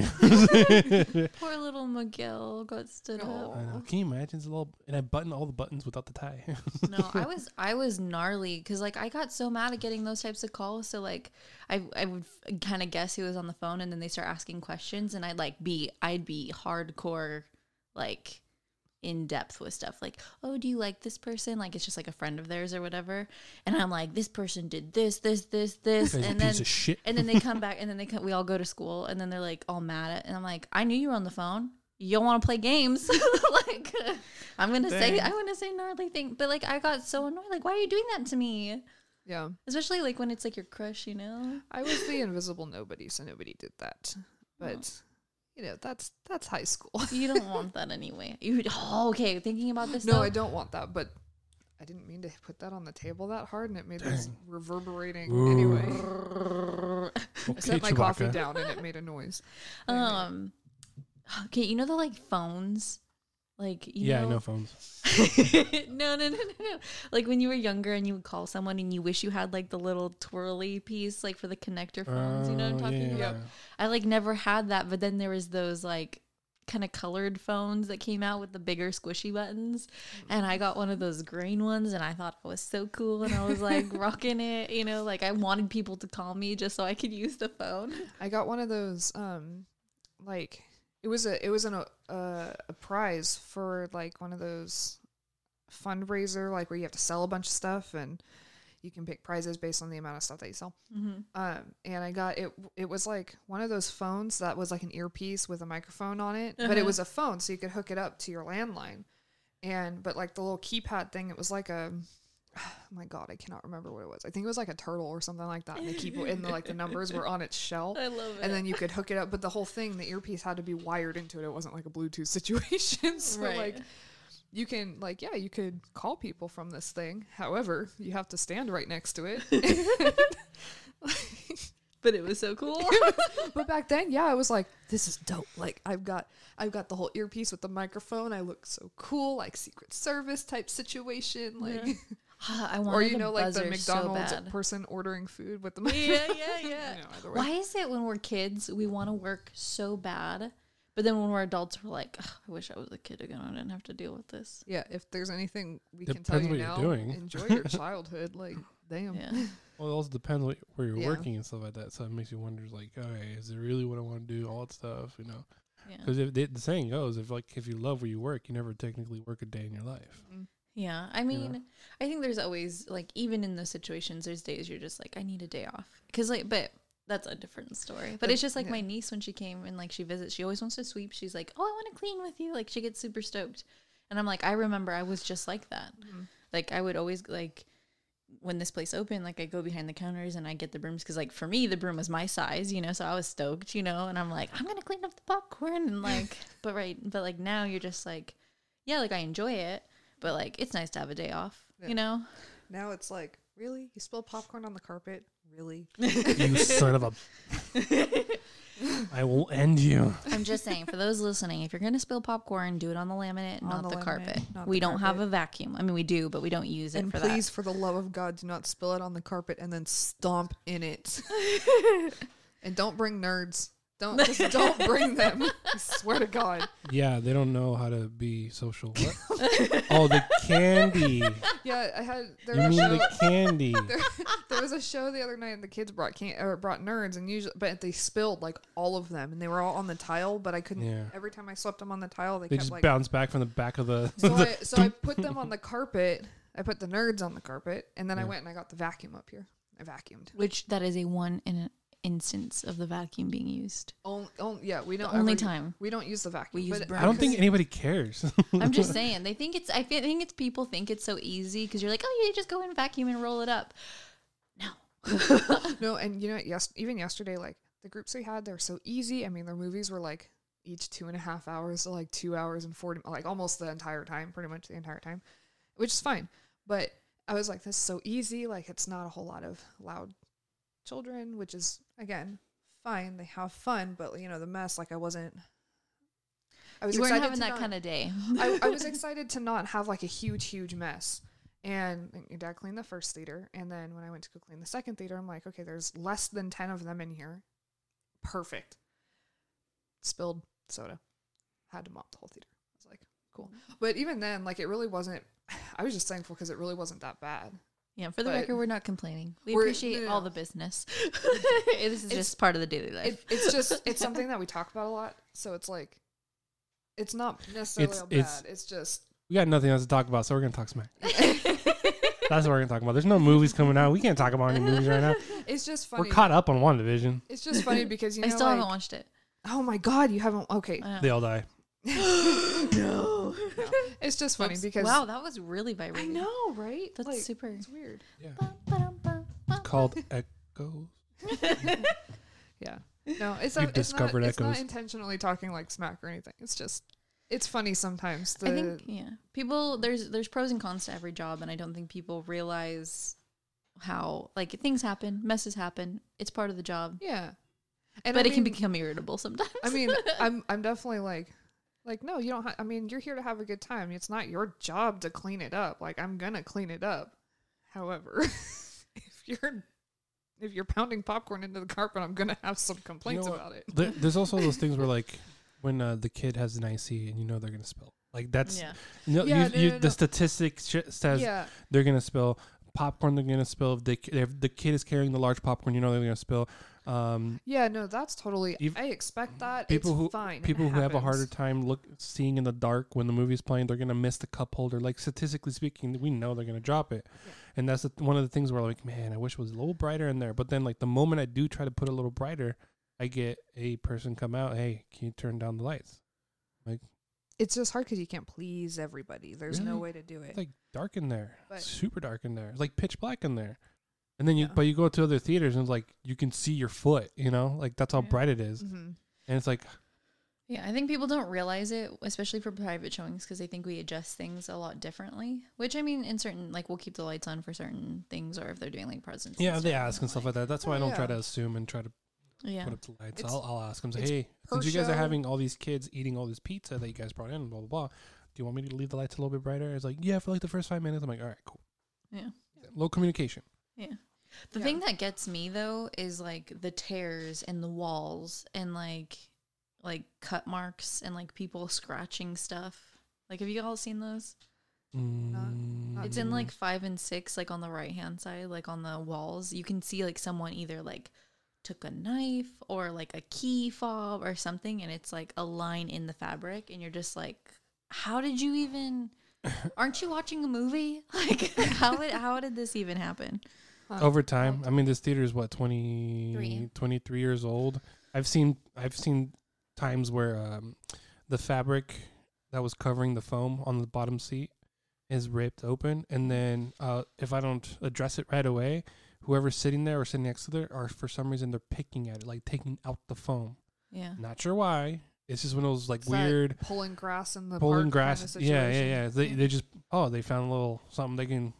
Poor little Miguel got stood up. I know. Can you imagine? It's a little, and I buttoned all the buttons without the tie. No, I was gnarly because like I got so mad at getting those types of calls. So like I would kind of guess who was on the phone, and then they start asking questions, and I'd be hardcore, like in depth with stuff like, oh, do you like this person? Like it's just like a friend of theirs or whatever. And I'm like, this person did this. And then, they come back and then we all go to school and then they're like all mad at, and I'm like, I knew you were on the phone. You don't want to play games. Like I'm going to say gnarly thing, but like, I got so annoyed. Like, why are you doing that to me? Yeah. Especially like when it's like your crush, you know, I was the invisible nobody. So nobody did that, but oh. You know, that's high school. You don't want that anyway. Okay, thinking about this. No, though. I don't want that, but I didn't mean to put that on the table that hard, and it made this reverberating anyway. Okay, I set my Chewbacca. Coffee down, and it made a noise. Anyway. Okay, you know the like phones? Like, I know phones. No. Like when you were younger and you would call someone and you wish you had like the little twirly piece, like for the connector phones, you know what I'm talking about? I like never had that, but then there was those like kind of colored phones that came out with the bigger squishy buttons. And I got one of those green ones and I thought it was so cool. And I was like rocking it, you know, like I wanted people to call me just so I could use the phone. I got one of those, like, It was a prize for like one of those fundraiser, like where you have to sell a bunch of stuff and you can pick prizes based on the amount of stuff that you sell. And I got it. It was like one of those phones that was like an earpiece with a microphone on it, but it was a phone, so you could hook it up to your landline. But like the little keypad thing, it was like a. Oh my God, I cannot remember what it was. I think it was like a turtle or something like that. And they keep in the, like the numbers were on its shell. I love it. And then you could hook it up. But the whole thing, the earpiece had to be wired into it. It wasn't like a Bluetooth situation. So right. Like you can like, yeah, you could call people from this thing. However, you have to stand right next to it. But it was so cool. But back then, yeah, I was like, this is dope. Like I've got the whole earpiece with the microphone. I look so cool, like Secret Service type situation. Like yeah. I want, or you know, like the McDonald's so person ordering food with the microphone. Yeah. You know, why is it when we're kids we want to work so bad, but then when we're adults we're like, oh, I wish I was a kid again. I didn't have to deal with this. Yeah, if there's anything we depends can tell you now, enjoy your childhood. Like, damn. Yeah. Well, it also depends where you're working and stuff like that. So it makes you wonder, like, okay, is it really what I want to do? All that stuff, you know. Because the saying goes, if you love where you work, you never technically work a day in your life. Mm-hmm. Yeah, I mean, yeah. I think there's always, like, even in those situations, there's days you're just like, I need a day off. Because, like, but that's a different story. But it's just, like, my niece, when she came and, like, she visits, she always wants to sweep. She's like, oh, I want to clean with you. Like, she gets super stoked. And I'm like, I remember I was just like that. Mm-hmm. Like, I would always, like, when this place opened, like, I go behind the counters and I get the brooms. Because, like, for me, the broom was my size, you know, so I was stoked, you know. And I'm like, I'm going to clean up the popcorn. And, like, but, like, now you're just like, yeah, like, I enjoy it. But, like, it's nice to have a day off, you know? Now it's like, really? You spilled popcorn on the carpet? Really? You son of a... I will end you. I'm just saying, for those listening, if you're going to spill popcorn, do it on the laminate, not the carpet. We don't have a vacuum. I mean, we do, but we don't use it for that. And please, for the love of God, do not spill it on the carpet and then stomp in it. And don't bring nerds. Just don't bring them. I swear to God. Yeah, they don't know how to be social. What? Oh, the candy. Yeah, I had. The candy. There was a show the other night, and the kids brought nerds, and usually, but they spilled like all of them, and they were all on the tile. But I couldn't. Yeah. Every time I swept them on the tile, they kept, just like, bounced back from the back of the. So I put them on the carpet. I put the nerds on the carpet, and then I went and I got the vacuum up here. I vacuumed. Which that is a one in instance of the vacuum being used. Yeah, we don't. Only time we don't use the vacuum. We use I don't think anybody cares. I'm just saying they think it's. I think it's people think it's so easy because you're like, oh, you just go in vacuum and roll it up. No, no, and you know, yes, even yesterday, like the groups we had, they're so easy. I mean, their movies were like each 2.5 hours to like 2 hours and 40, like almost the entire time, pretty much the entire time, which is fine. But I was like, this is so easy. Like it's not a whole lot of loud children, which is again fine. They have fun, but you know the mess. Like I was you weren't having that kind of day. I was excited to not have like a huge mess. And your dad cleaned the first theater, and then when I went to go clean the second theater, I'm like, okay, there's less than 10 of them in here. Perfect. Spilled soda. Had to mop the whole theater. I was like, cool. But even then, like, it really wasn't. I was just thankful because it really wasn't that bad. Yeah, for the record, we're not complaining. We appreciate all the business. This is just part of the daily life. It's something that we talk about a lot. So it's like, it's not necessarily bad. It's just. We got nothing else to talk about, so we're going to talk smack. That's what we're going to talk about. There's no movies coming out. We can't talk about any movies right now. It's just funny. We're caught up on WandaVision. It's just funny because, you know, I still haven't watched it. Oh, my God. You haven't? Okay. They all die. No. It's just funny because. Wow, that was really vibrating. I know, right? That's like, super. It's weird. Yeah. It's called Echoes. Yeah. No, it's not intentionally talking like smack or anything. It's just. It's funny sometimes. I think, yeah. People, there's pros and cons to every job, and I don't think people realize how, like, things happen, messes happen. It's part of the job. Yeah. And but it can become irritable sometimes. I mean, I'm definitely like, no, you don't I mean, you're here to have a good time. It's not your job to clean it up. Like, I'm going to clean it up. However, if you're pounding popcorn into the carpet, I'm going to have some complaints about it. There's also those things where, like, when the kid has an IC and you know they're going to spill. Like that's, yeah. The statistic says they're going to spill. Popcorn they're going to spill. If the kid is carrying the large popcorn, you know they're going to spill. That's totally, I expect that. People who have a harder time seeing in the dark when the movie's playing, they're going to miss the cup holder. Like statistically speaking, we know they're going to drop it. Yeah. And that's one of the things where like, man, I wish it was a little brighter in there. But then like the moment I do try to put a little brighter, I get a person come out, hey, can you turn down the lights? Like, it's just hard because you can't please everybody. There's no way to do it. It's like dark in there, super dark in there. It's like pitch black in there. And then you go to other theaters and it's like you can see your foot, you know? Like that's how bright it is. Mm-hmm. And it's like. Yeah, I think people don't realize it, especially for private showings, because they think we adjust things a lot differently, which I mean, in certain, like we'll keep the lights on for certain things or if they're doing like presents. Yeah, they ask and stuff like that. That's why I don't try to assume and try to. Yeah. Put up the lights. I'll ask them, say, hey, since you guys are having all these kids eating all this pizza that you guys brought in, blah, blah, blah, do you want me to leave the lights a little bit brighter? It's like, yeah, for like the first 5 minutes. I'm like, all right, cool. Yeah. Low communication. Yeah. The thing that gets me, though, is like the tears and the walls and like cut marks and like people scratching stuff. Like, have you all seen those? Not it's in like 5 and 6, like on the right hand side, like on the walls. You can see like someone either like took a knife or like a key fob or something, and it's like a line in the fabric, and you're just like, how did you even? Aren't you watching a movie? Like, how did this even happen? Over time, I mean, this theater is what 23 years old. I've seen times where the fabric that was covering the foam on the bottom seat is ripped open, and then if I don't address it right away. Whoever's sitting there or sitting next to there are for some reason they're picking at it, like taking out the foam. Yeah. Not sure why. It's just one of those like it's weird pulling grass in the pulling grass. Kind of yeah. They just they found a little something they can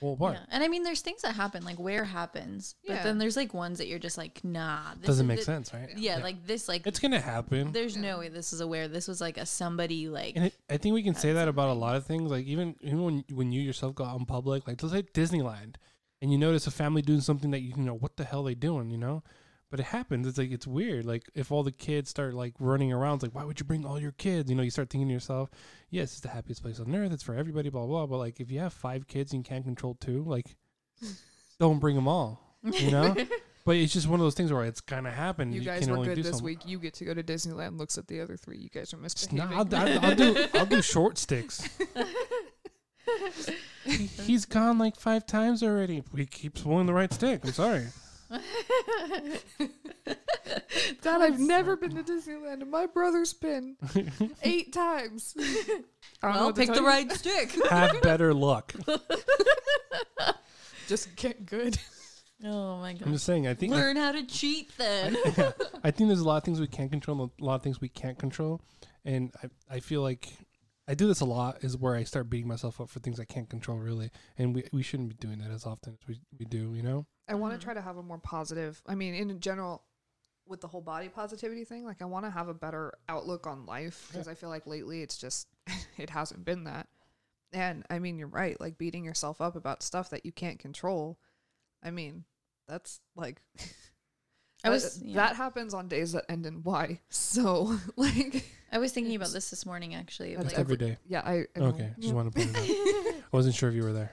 pull apart. Yeah. And I mean there's things that happen, like wear happens. Yeah. But then there's like ones that you're just like, nah, this doesn't make sense, right? Yeah, like this like it's gonna happen. There's no way this is a wear. This was like a somebody like and I think we can say that about a lot of things. Like even when you yourself go out in public, like let's say Disneyland. And you notice a family doing something that you know what the hell they doing, you know, but it happens. It's like it's weird. Like if all the kids start like running around, it's like why would you bring all your kids? You know, you start thinking to yourself, yes, it's the happiest place on earth. It's for everybody, blah blah. But like if you have 5 kids and you can't control 2, like don't bring them all, you know. But it's just one of those things where it's kind of happened. You guys were good this week. You get to go to Disneyland. Looks at the other 3. You guys are misbehaving. No, I'll do short sticks. He's gone like 5 times already. He keeps pulling the right stick. I'm sorry. Dad, I've never been to Disneyland, and my brother's been 8 times. I'll pick the right stick. Have better luck. Just get good. Oh my god! I'm just saying. I think learn how to cheat. Then I think there's a lot of things we can control, and a lot of things we can't control, and I feel like I do this a lot. Is where I start beating myself up for things I can't control, really, and we shouldn't be doing that as often as we do. You know. I want to try to have a more positive. I mean, in general, with the whole body positivity thing, like I want to have a better outlook on life because I feel like lately it's just it hasn't been that. And I mean, you're right. Like beating yourself up about stuff that you can't control. I mean, that's like, that happens on days that end in Y. So like, I was thinking about this this morning, actually. That's like, every day. Yeah. Okay. Just want to put it up. I wasn't sure if you were there.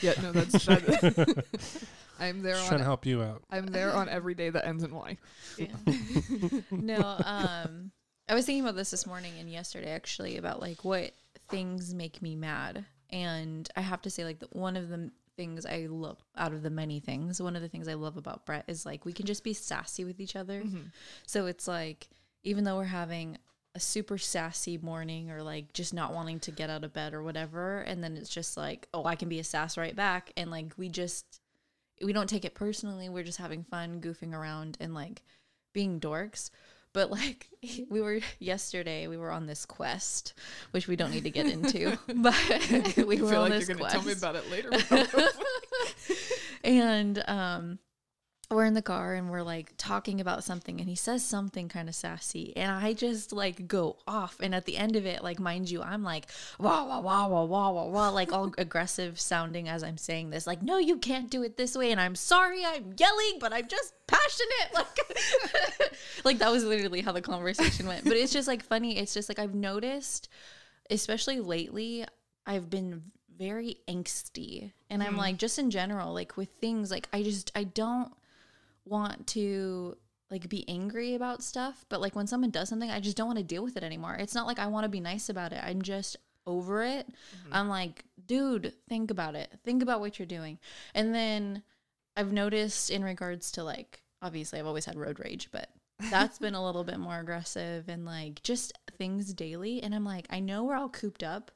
Yeah. No, that's, I'm there. Just trying to help you out. I'm there on every day that ends in Y. Yeah. No. I was thinking about this morning and yesterday actually about like what things make me mad. And I have to say like one of the things I love out of the many things, one of the things I love about Brett is like we can just be sassy with each other. Mm-hmm. So it's like even though we're having a super sassy morning or like just not wanting to get out of bed or whatever, and then it's just like, oh, I can be a sass right back. And like we don't take it personally. We're just having fun, goofing around and like being dorks. But like we were on this quest, which we don't need to get into. But we were on this quest. I feel like you're going to tell me about it later. And we're in the car and we're like talking about something and he says something kind of sassy. And I just like go off. And at the end of it, like, mind you, I'm like, wah, wah, wah, wah, wah, wah, wah, like all aggressive sounding as I'm saying this. Like, no, you can't do it this way. And I'm sorry, I'm yelling, but I'm just passionate. Like, like that was literally how the conversation went. But it's just like funny. It's just like I've noticed, especially lately, I've been very angsty. And I'm like, just in general, like with things, like I don't want to like be angry about stuff, but like when someone does something, I just don't want to deal with it anymore. It's not like I want to be nice about it. I'm just over it. Mm-hmm. I'm like, dude, think about it. Think about what you're doing. And then I've noticed in regards to like, obviously I've always had road rage, but that's been a little bit more aggressive and like just things daily. And I'm like, I know we're all cooped up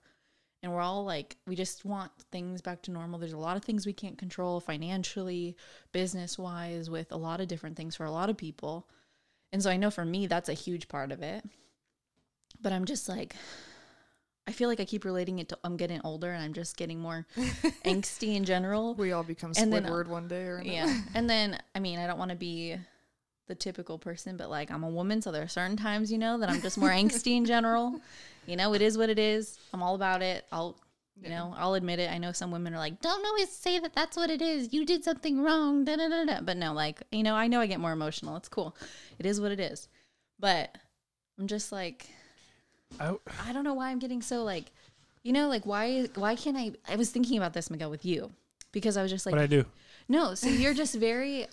and we're all like, we just want things back to normal. There's a lot of things we can't control financially, business-wise, with a lot of different things for a lot of people. And so I know for me, that's a huge part of it. But I'm just like, I feel like I keep relating it to I'm getting older and I'm just getting more angsty in general. We all become Squidward one day or another. Yeah. And then, I mean, I don't want to be the typical person, but like I'm a woman, so there are certain times, you know, that I'm just more angsty in general. You know, it is what it is. I'm all about it. I'll admit it. I know some women are like, don't always say that that's what it is. You did something wrong. Da, da, da, da. But no, like, you know I get more emotional. It's cool. It is what it is. But I'm just like, I don't know why I'm getting so like, you know, like why can't I was thinking about this, Miguel, with you, because I was just like, what I do? No. So you're just very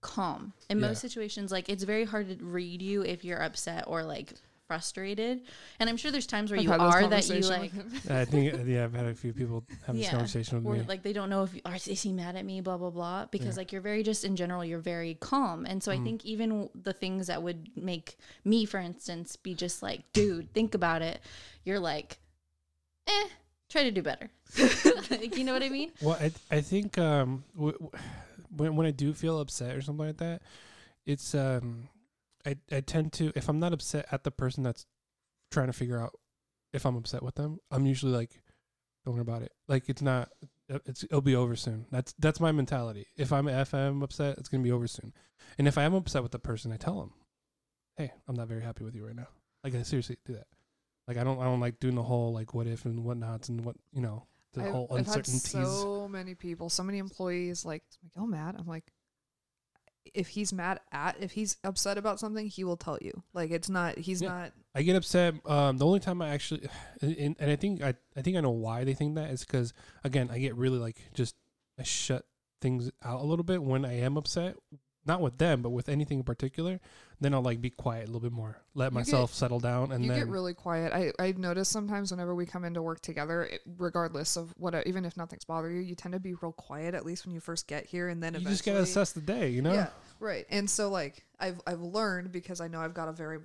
calm in most situations. Like it's very hard to read you if you're upset or like frustrated, and I'm sure there's times where you like I think I've had a few people have this conversation with me, like they don't know if is he mad at me, blah blah blah, because like you're very just in general, you're very calm. And so I think even the things that would make me, for instance, be just like, dude, think about it, you're like, try to do better. Like, you know what I mean? Well, I think when I do feel upset or something like that, it's I tend to, if I'm not upset at the person that's trying to figure out if I'm upset with them, I'm usually like, don't worry about it. Like it'll be over soon. That's my mentality. If I'm upset, it's going to be over soon. And if I am upset with the person, I tell them, hey, I'm not very happy with you right now. Like I seriously do that. Like I don't like doing the whole like what if and whatnots and what, you know, the whole uncertainties. I've had so many people, so many employees like, oh, mad. I'm like, if he's upset about something, he will tell you. Like it's not, he's not. I get upset. The only time I actually, and I think I know why they think that is because, again, I get really like, I shut things out a little bit when I am upset not with them, but with anything in particular, then I'll like be quiet a little bit more, let myself settle down. And then you get really quiet. I've noticed sometimes whenever we come into work together, regardless of what, even if nothing's bothering you, you tend to be real quiet, at least when you first get here. And then you just got to assess the day, you know? Yeah, right. And so like I've learned, because I know I've got a very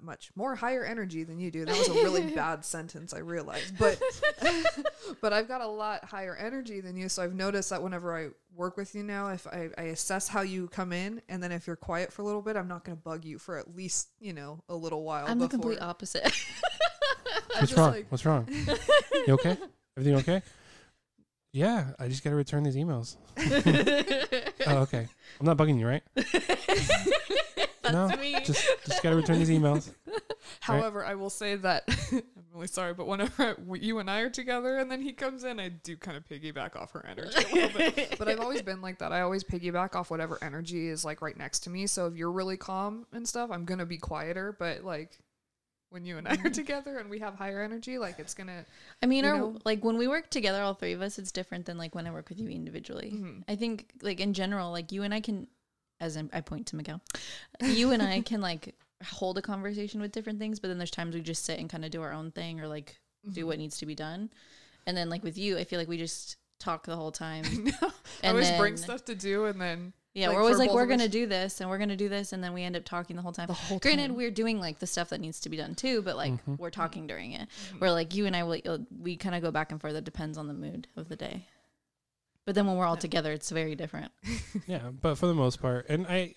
much more higher energy than you do. That was a really bad sentence, I realized, but, but I've got a lot higher energy than you. So I've noticed that whenever I work with you now, if I assess how you come in, and then if you're quiet for a little bit, I'm not going to bug you for at least, you know, a little while. I'm the complete opposite. What's wrong? You okay? Everything okay? Yeah, I just got to return these emails. Oh, okay. I'm not bugging you, right? That's me. Just got to return these emails. However, right? I will say that I'm really sorry, but whenever you and I are together and then he comes in, I do kind of piggyback off her energy a little bit. But I've always been like that. I always piggyback off whatever energy is like right next to me. So if you're really calm and stuff, I'm going to be quieter, but like when you and I are together and we have higher energy, like it's going to, I mean, like when we work together, all three of us, it's different than like when I work with you individually. Mm-hmm. I think like in general, like you and I can, as I point to Miguel, you and I can like hold a conversation with different things, but then there's times we just sit and kind of do our own thing or like do what needs to be done. And then like with you, I feel like we just talk the whole time. I always bring stuff to do and then. Yeah, like we're always like, we're going to do this and we're going to do this. And then we end up talking the whole time. Granted, we're doing like the stuff that needs to be done too, but like we're talking during it. Where like you and I, we kind of go back and forth. It depends on the mood of the day. But then when we're all together, it's very different. Yeah, but for the most part. And I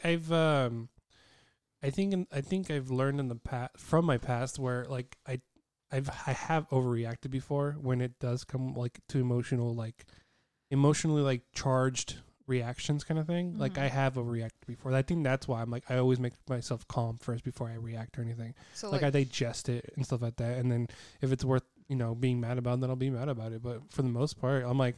think I've learned in the past, from my past, where like I have overreacted before when it does come like to emotionally like charged reactions kind of thing. Mm-hmm. Like I have overreacted before. I think that's why I'm like, I always make myself calm first before I react or anything. So like I digest it and stuff like that. And then if it's worth, being mad about it, then I'll be mad about it. But for the most part, I'm like,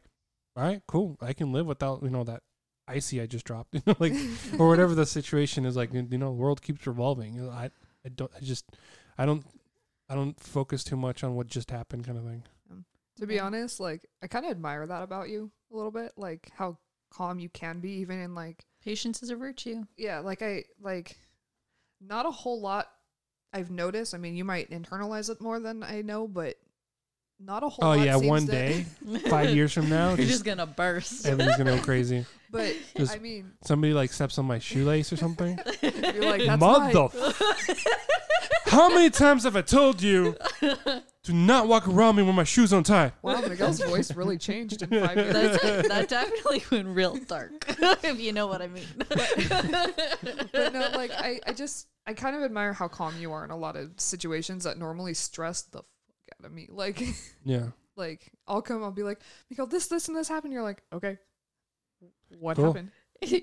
all right, cool. I can live without, that icy I just dropped, like, or whatever the situation is like, the world keeps revolving. I don't focus too much on what just happened kind of thing. To be honest, like I kind of admire that about you a little bit, like how calm you can be even in like patience is a virtue. Yeah. Like not a whole lot I've noticed. I mean, you might internalize it more than I know, but not a whole lot. Oh yeah, one day, 5 years from now, you're just gonna burst. Everything's gonna go crazy. But just, I mean, somebody like steps on my shoelace or something. You're like, that's how many times have I told you to not walk around me with my shoes on tie? Wow, Miguel's voice really changed in 5 years. That definitely went real dark, if you know what I mean. But no, like I kind of admire how calm you are in a lot of situations that normally stress the out of me, like, yeah, like I'll be like, Miguel, this and this happened. You're like, okay, what happened?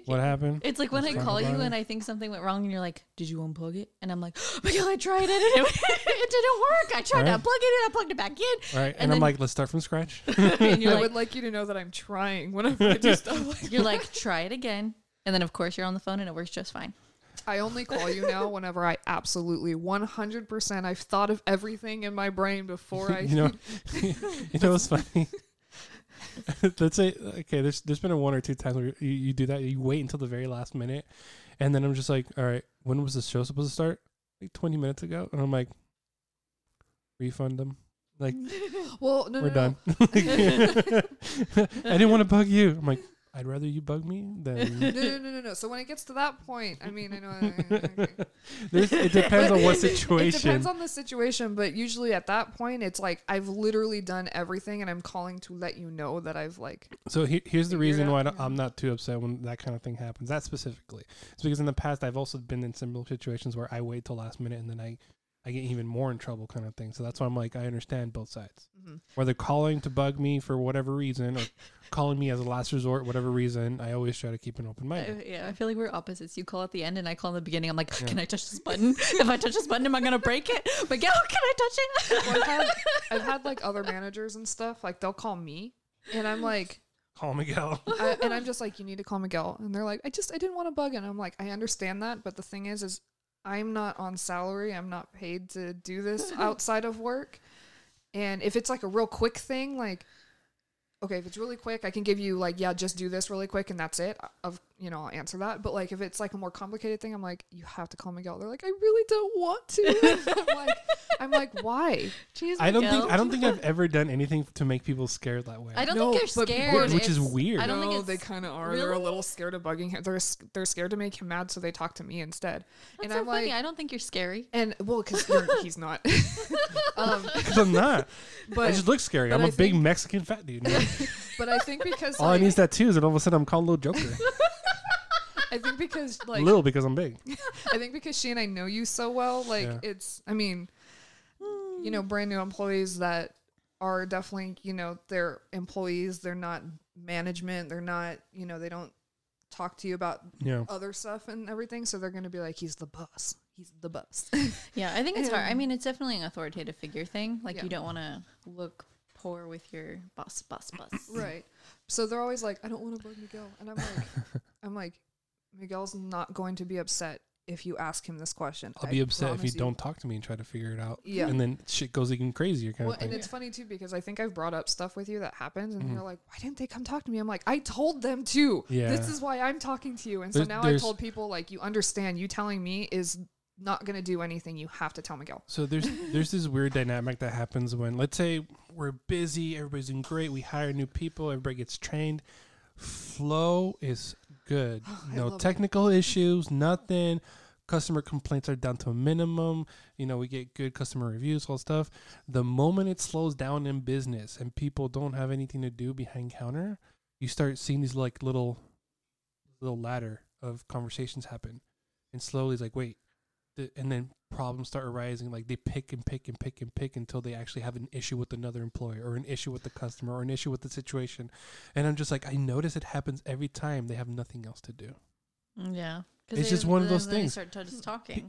What happened? It's like when I call you and I think something went wrong and you're like, did you unplug it? And I'm like, Miguel, I tried it and it didn't work. I tried to unplug it and I plugged it back in. All right. And I'm like, let's start from scratch. And I would like you to know that I'm trying whenever I do stuff like you're that. Like, try it again. And then of course you're on the phone and it works just fine. I only call you now whenever I absolutely 100%. I've thought of everything in my brain before I. you know what's funny? Let's say, okay, there's been one or two times where you do that. You wait until the very last minute. And then I'm just like, all right, when was this show supposed to start? Like 20 minutes ago. And I'm like, refund them. Like, well, no, we're done. I didn't want to bug you. I'm like, I'd rather you bug me than... No. So when it gets to that point, I mean, I know... It depends on what situation. It depends on the situation, but usually at that point, it's like, I've literally done everything and I'm calling to let you know that I've like... So here's the reason why I'm not too upset when that kind of thing happens, that specifically. It's because in the past, I've also been in similar situations where I wait till last minute and then I get even more in trouble kind of thing. So that's why I'm like, I understand both sides. Mm-hmm. Whether calling to bug me for whatever reason or calling me as a last resort, whatever reason, I always try to keep an open mind. I feel like we're opposites. You call at the end and I call in the beginning. I'm like, can I touch this button? If I touch this button, am I going to break it? But yeah, can I touch it? Well, I've had like other managers and stuff, like they'll call me and I'm like, call Miguel. And I'm just like, you need to call Miguel. And they're like, I didn't want to bug. And I'm like, I understand that. But the thing is I'm not on salary. I'm not paid to do this outside of work. And if it's like a real quick thing, like okay, if it's really quick, I can give you like, yeah, just do this really quick and that's it. I'll answer that. But like, if it's like a more complicated thing, I'm like, you have to call Miguel. They're like, I really don't want to. I'm like, why? Jeez, I don't think I've ever done anything to make people scared that way. I don't think they're scared. Which is weird. They kind of are. Really? They're a little scared of bugging him. They're scared to make him mad. So they talk to me instead. That's so funny. I don't think you're scary. And well, cause he's not. Cause I'm not. But I just look scary. I'm a big Mexican fat dude. But I think because all I need is tattoos, and all of a sudden I'm called Little Joker. I think because like little because I'm big. I think because she and I know you so well, like it's. I mean, brand new employees that are definitely they're employees. They're not management. They're not they don't talk to you about other stuff and everything. So they're gonna be like, he's the boss. He's the boss. Yeah, I think it's hard. I mean, it's definitely an authoritative figure thing. Like you don't want to look. Or with your boss. Right. So they're always like, I don't want to bug Miguel. And I'm like, Miguel's not going to be upset if you ask him this question. I'll be upset if you don't talk to me and try to figure it out. Yeah. And then shit goes even crazier kind of thing. And it's funny too, because I think I've brought up stuff with you that happens and you're like, why didn't they come talk to me? I'm like, I told them to. Yeah. This is why I'm talking to you. And so now I told people like, you understand, you telling me is not going to do anything. You have to tell Miguel. So there's this weird dynamic that happens when, let's say we're busy, everybody's doing great, we hire new people, everybody gets trained. Flow is good. No technical issues, nothing. Customer complaints are down to a minimum. We get good customer reviews, all stuff. The moment it slows down in business and people don't have anything to do behind counter, you start seeing these like little ladder of conversations happen. And slowly it's like, wait, and then problems start arising. Like they pick until they actually have an issue with another employee or an issue with the customer or an issue with the situation. And I'm just like, I notice it happens every time. They have nothing else to do. Yeah. It's just one of those things. They start just talking.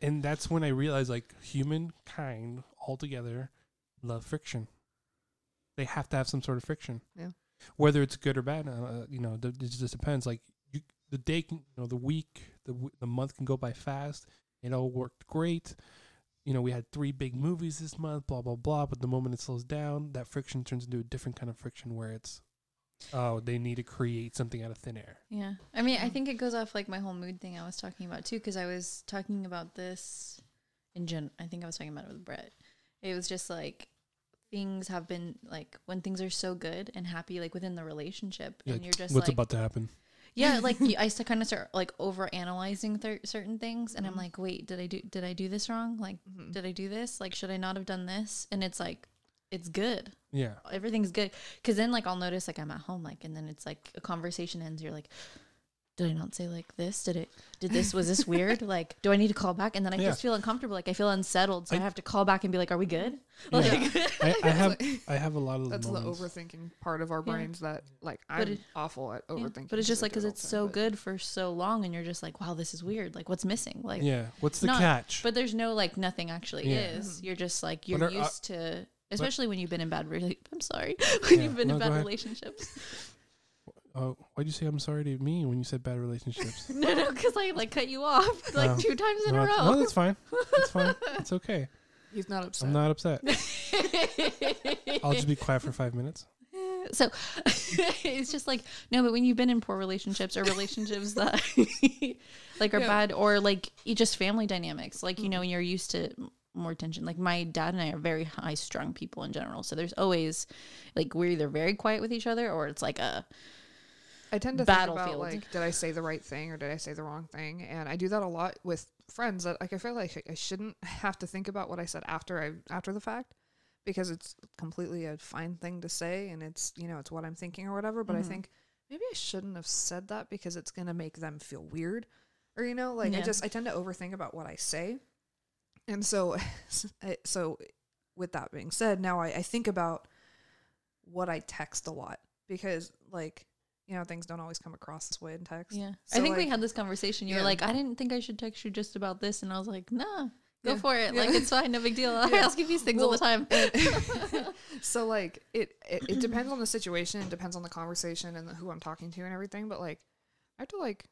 And that's when I realized like humankind altogether love friction. They have to have some sort of friction. Yeah. Whether it's good or bad, it just depends. Like the day can, the week, the month can go by fast. It all worked great. We had 3 big movies this month, blah, blah, blah. But the moment it slows down, that friction turns into a different kind of friction where it's, they need to create something out of thin air. Yeah. I mean, I think it goes off like my whole mood thing I was talking about too, because I was talking about this I think I was talking about it with Brett. It was just like things have been like when things are so good and happy, like within the relationship. Yeah, and you're just what's like, about to happen? Yeah, like I kind of start like overanalyzing certain things, and I'm like, wait, did I do this wrong? Like, did I do this? Like, should I not have done this? And it's like, it's good. Yeah, everything's good. Because then like I'll notice like I'm at home, like, and then it's like a conversation ends. You're like, did I not say like this? Was this weird? Like, do I need to call back? And then I just feel uncomfortable. Like I feel unsettled, so I have to call back and be like, are we good? Yeah. Like, I have a lot of that's moments. The overthinking part of our brains that like I'm awful at overthinking. Yeah. But it's just like because it's so good for so long, and you're just like, wow, this is weird. Like, what's missing? Like, yeah, what's the catch? But there's no like nothing actually is. You're just like you're used to, especially when you've been in bad. I'm sorry, when you've been in bad relationships. Why'd you say I'm sorry to me when you said bad relationships? No, because I like cut you off like 2 times in a row. No, that's fine. It's fine. It's okay. He's not upset. I'm not upset. I'll just be quiet for 5 minutes. So it's just like, no, but when you've been in poor relationships or relationships that like are bad, or like just family dynamics, like, when you're used to more tension. Like my dad and I are very high strung people in general. So there's always like, we're either very quiet with each other or it's like I tend to think about like, did I say the right thing or did I say the wrong thing? And I do that a lot with friends that like I feel like I shouldn't have to think about what I said after the fact, because it's completely a fine thing to say and it's it's what I'm thinking or whatever. But I think maybe I shouldn't have said that because it's gonna make them feel weird or I tend to overthink about what I say, and so with that being said, now I think about what I text a lot because like. Things don't always come across this way in text. Yeah. So I think we had this conversation. You were like, I didn't think I should text you just about this. And I was like, nah, go for it. Yeah. Like, it's fine. No big deal. I ask you these things all the time. So like it depends on the situation. It depends on the conversation and who I'm talking to and everything. But like, I have to like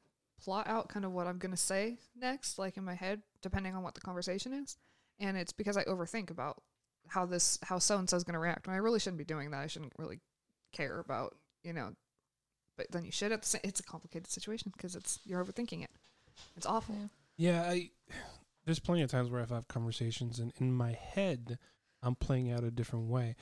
plot out kind of what I'm going to say next, like in my head, depending on what the conversation is. And it's because I overthink about how so-and-so is going to react. And I really shouldn't be doing that. I shouldn't really care about, you know, but then you should. It's a complicated situation because you're overthinking it. It's awful. Yeah, there's plenty of times where I've had conversations, and in my head, I'm playing out a different way.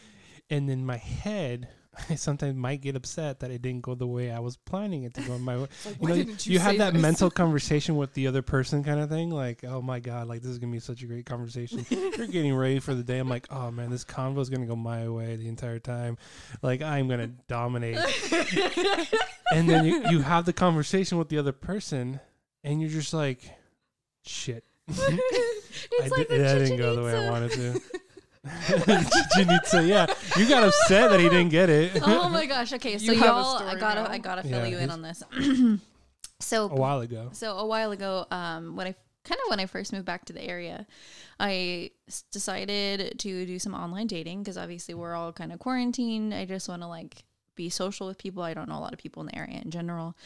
And in my head, I sometimes might get upset that it didn't go the way I was planning it to go. My way. Like, you have that mental conversation with the other person kind of thing. Like, oh my God, like this is going to be such a great conversation. You're getting ready for the day. I'm like, oh man, this convo is going to go my way the entire time. Like I'm going to dominate. And then you have the conversation with the other person and you're just like, shit. That didn't go the way I wanted to. Yeah, you got upset that he didn't get it. Oh my gosh. Okay, so y'all, I gotta fill you in on this. So a while ago, when I first moved back to the area, I decided to do some online dating because obviously we're all kind of quarantined. I just want to like be social with people. I don't know a lot of people in the area in general.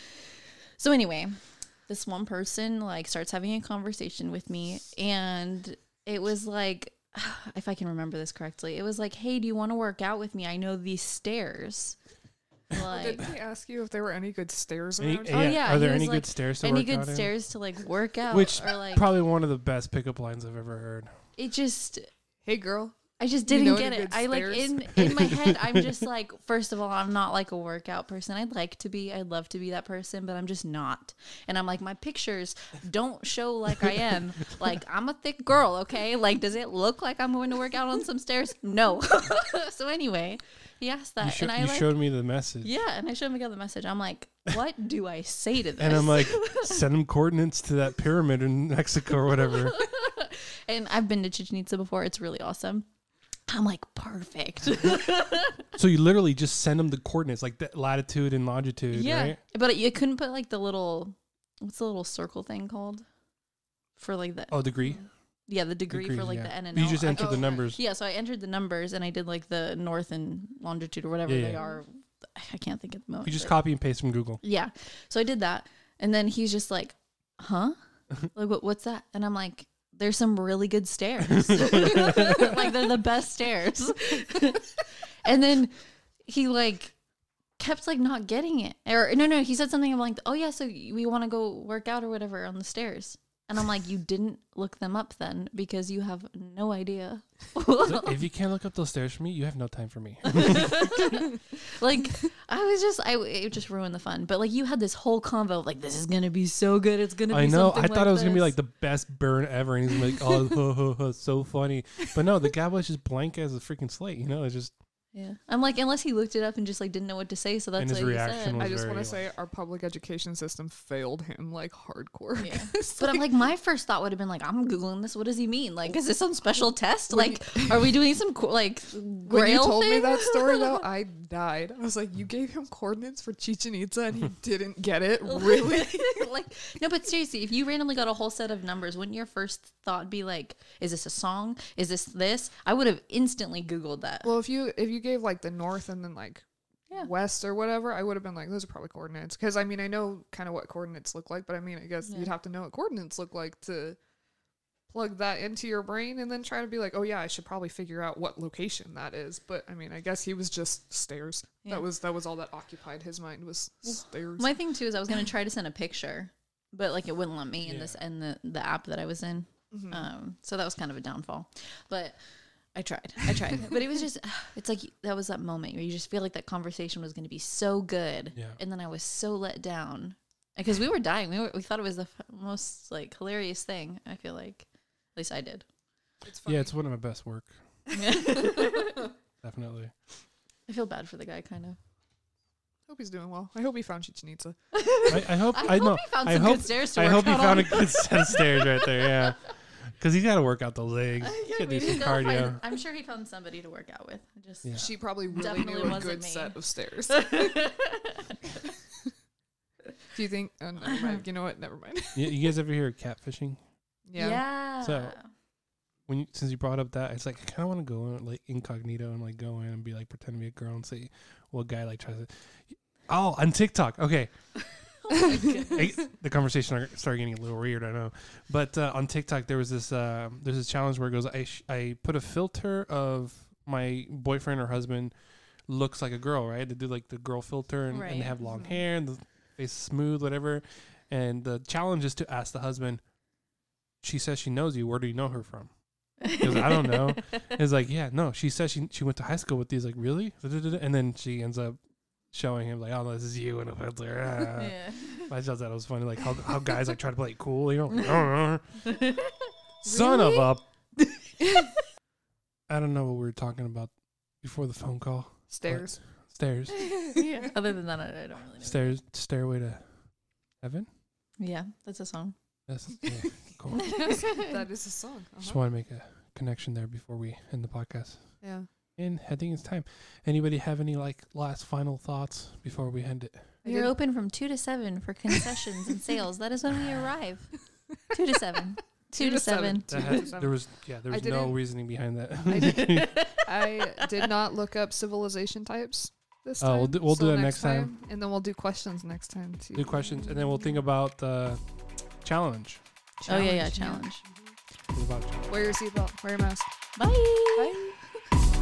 So anyway, this one person like starts having a conversation with me, and it was like, if I can remember this correctly, it was like, hey, do you want to work out with me? I know these stairs. Like, did they ask you if there were any good stairs around? Are there any good stairs to work out? Any good stairs to like work out? Which or, like, probably one of the best pickup lines I've ever heard. It just, hey girl, I just didn't get it. I like in my head, I'm just like, first of all, I'm not like a workout person. I'd love to be that person, but I'm just not. And I'm like, my pictures don't show like I am. Like I'm a thick girl, okay? Like, does it look like I'm going to work out on some stairs? No. So anyway, he asked that, showed me the message. Yeah, and I showed Miguel the message. I'm like, what do I say to this? And I'm like, send him coordinates to that pyramid in Mexico or whatever. And I've been to Chichen Itza before. It's really awesome. I'm like, perfect. So you literally just send them the coordinates, like the latitude and longitude, right? But you couldn't put like the little, what's the little circle thing called? For like the... Oh, degree? Yeah, the degree for like the N and L. You just entered the numbers. Yeah, so I entered the numbers and I did like the north and longitude or whatever they are. I can't think of the moment. You just copy and paste from Google. Yeah. So I did that. And then he's just like, huh? Like, what's that? And I'm like... There's some really good stairs. Like they're the best stairs. And then he like kept like not getting it. Or no, he said something like, "Oh yeah, so we want to go work out or whatever on the stairs." And I'm like, "You didn't look them up then because you have no idea." So if you can't look up those stairs for me, you have no time for me. Like it just ruined the fun. But like you had this whole convo, like this is gonna be so good, it's gonna be. I know. I thought it was gonna be like the best burn ever, and he's like, "Oh, so funny." But no, the guy was just blank as a freaking slate. You know, it's just. Yeah, I'm like, unless he looked it up and just like didn't know what to say, so that's what he said. I just want to say our public education system failed him like hardcore. Yeah. But I'm like, my first thought would have been like, I'm googling this. What does he mean? Like, is this some special test? Like, are we doing some like Grail thing? When you told me that story though, I died. I was like, you gave him coordinates for Chichen Itza and he didn't get it, really? Like, no, but seriously, if you randomly got a whole set of numbers, wouldn't your first thought be like, is this a song? Is this? I would have instantly googled that. Well, if you gave like the north and then like west or whatever, I would have been like, those are probably coordinates, because I mean I know kind of what coordinates look like, but I mean I guess you'd have to know what coordinates look like to plug that into your brain and then try to be like, oh yeah, I should probably figure out what location that is. But I mean I guess he was just stairs. That was all that occupied his mind was stairs. My thing too is I was going to try to send a picture, but like it wouldn't let me in this and the app that I was in. Mm-hmm. So that was kind of a downfall, but I tried. But it was just, it's like, that was that moment where you just feel like that conversation was going to be so good. Yeah. And then I was so let down because we were dying. We thought it was the most like hilarious thing. I feel like, at least I did. It's funny. Yeah. It's one of my best work. Definitely. I feel bad for the guy kind of. I hope he's doing well. I hope he found Chichen Itza. I hope he found a good set of stairs right there. Yeah. Because he's got to work out the legs. Do some cardio. I'm sure he found somebody to work out with. She probably really knew a good set of stairs. Do you think? Oh, never mind. You know what? Never mind. You guys ever hear catfishing? Yeah. So since you brought up that, it's like I kind of want to go in, like incognito and like go in and be like pretend to be a girl and say, "Well, guy like tries to." Oh, on TikTok. Okay. The conversation started getting a little weird, I know, but on TikTok there was this there's this challenge where it goes, I put a filter of my boyfriend or husband looks like a girl, right? They do like the girl filter and, right, and they have long hair and the face smooth, whatever. And the challenge is to ask the husband, she says she knows you. Where do you know her from? Because I don't know. It's like, yeah, no, she says she went to high school with these. Like, really? And then she ends up showing him like, oh, no, this is you. And I was like, ah. Yeah. I just thought it was funny. Like how guys like try to play it cool, you know? Really? Son of a. I don't know what we were talking about before the phone call. Stairs. Stairs. Yeah. Other than that, I don't really know. Stairs. Stairway to Heaven. Yeah, that's a song. That's yeah, cool. That is a song. Uh-huh. Just want to make a connection there before we end the podcast. Yeah. And I think it's time. Anybody have any like last final thoughts before we end it? You're open from 2 to 7 for concessions and sales. That is when we arrive. 2 to 7. 2 to 7. There was no reasoning behind that. I did not look up civilization types this time. We'll do that next time. And then we'll do questions next time too. Do questions, and then we'll think about the challenge. Oh yeah, challenge. Wear your seatbelt. Wear your mask. Bye. Bye.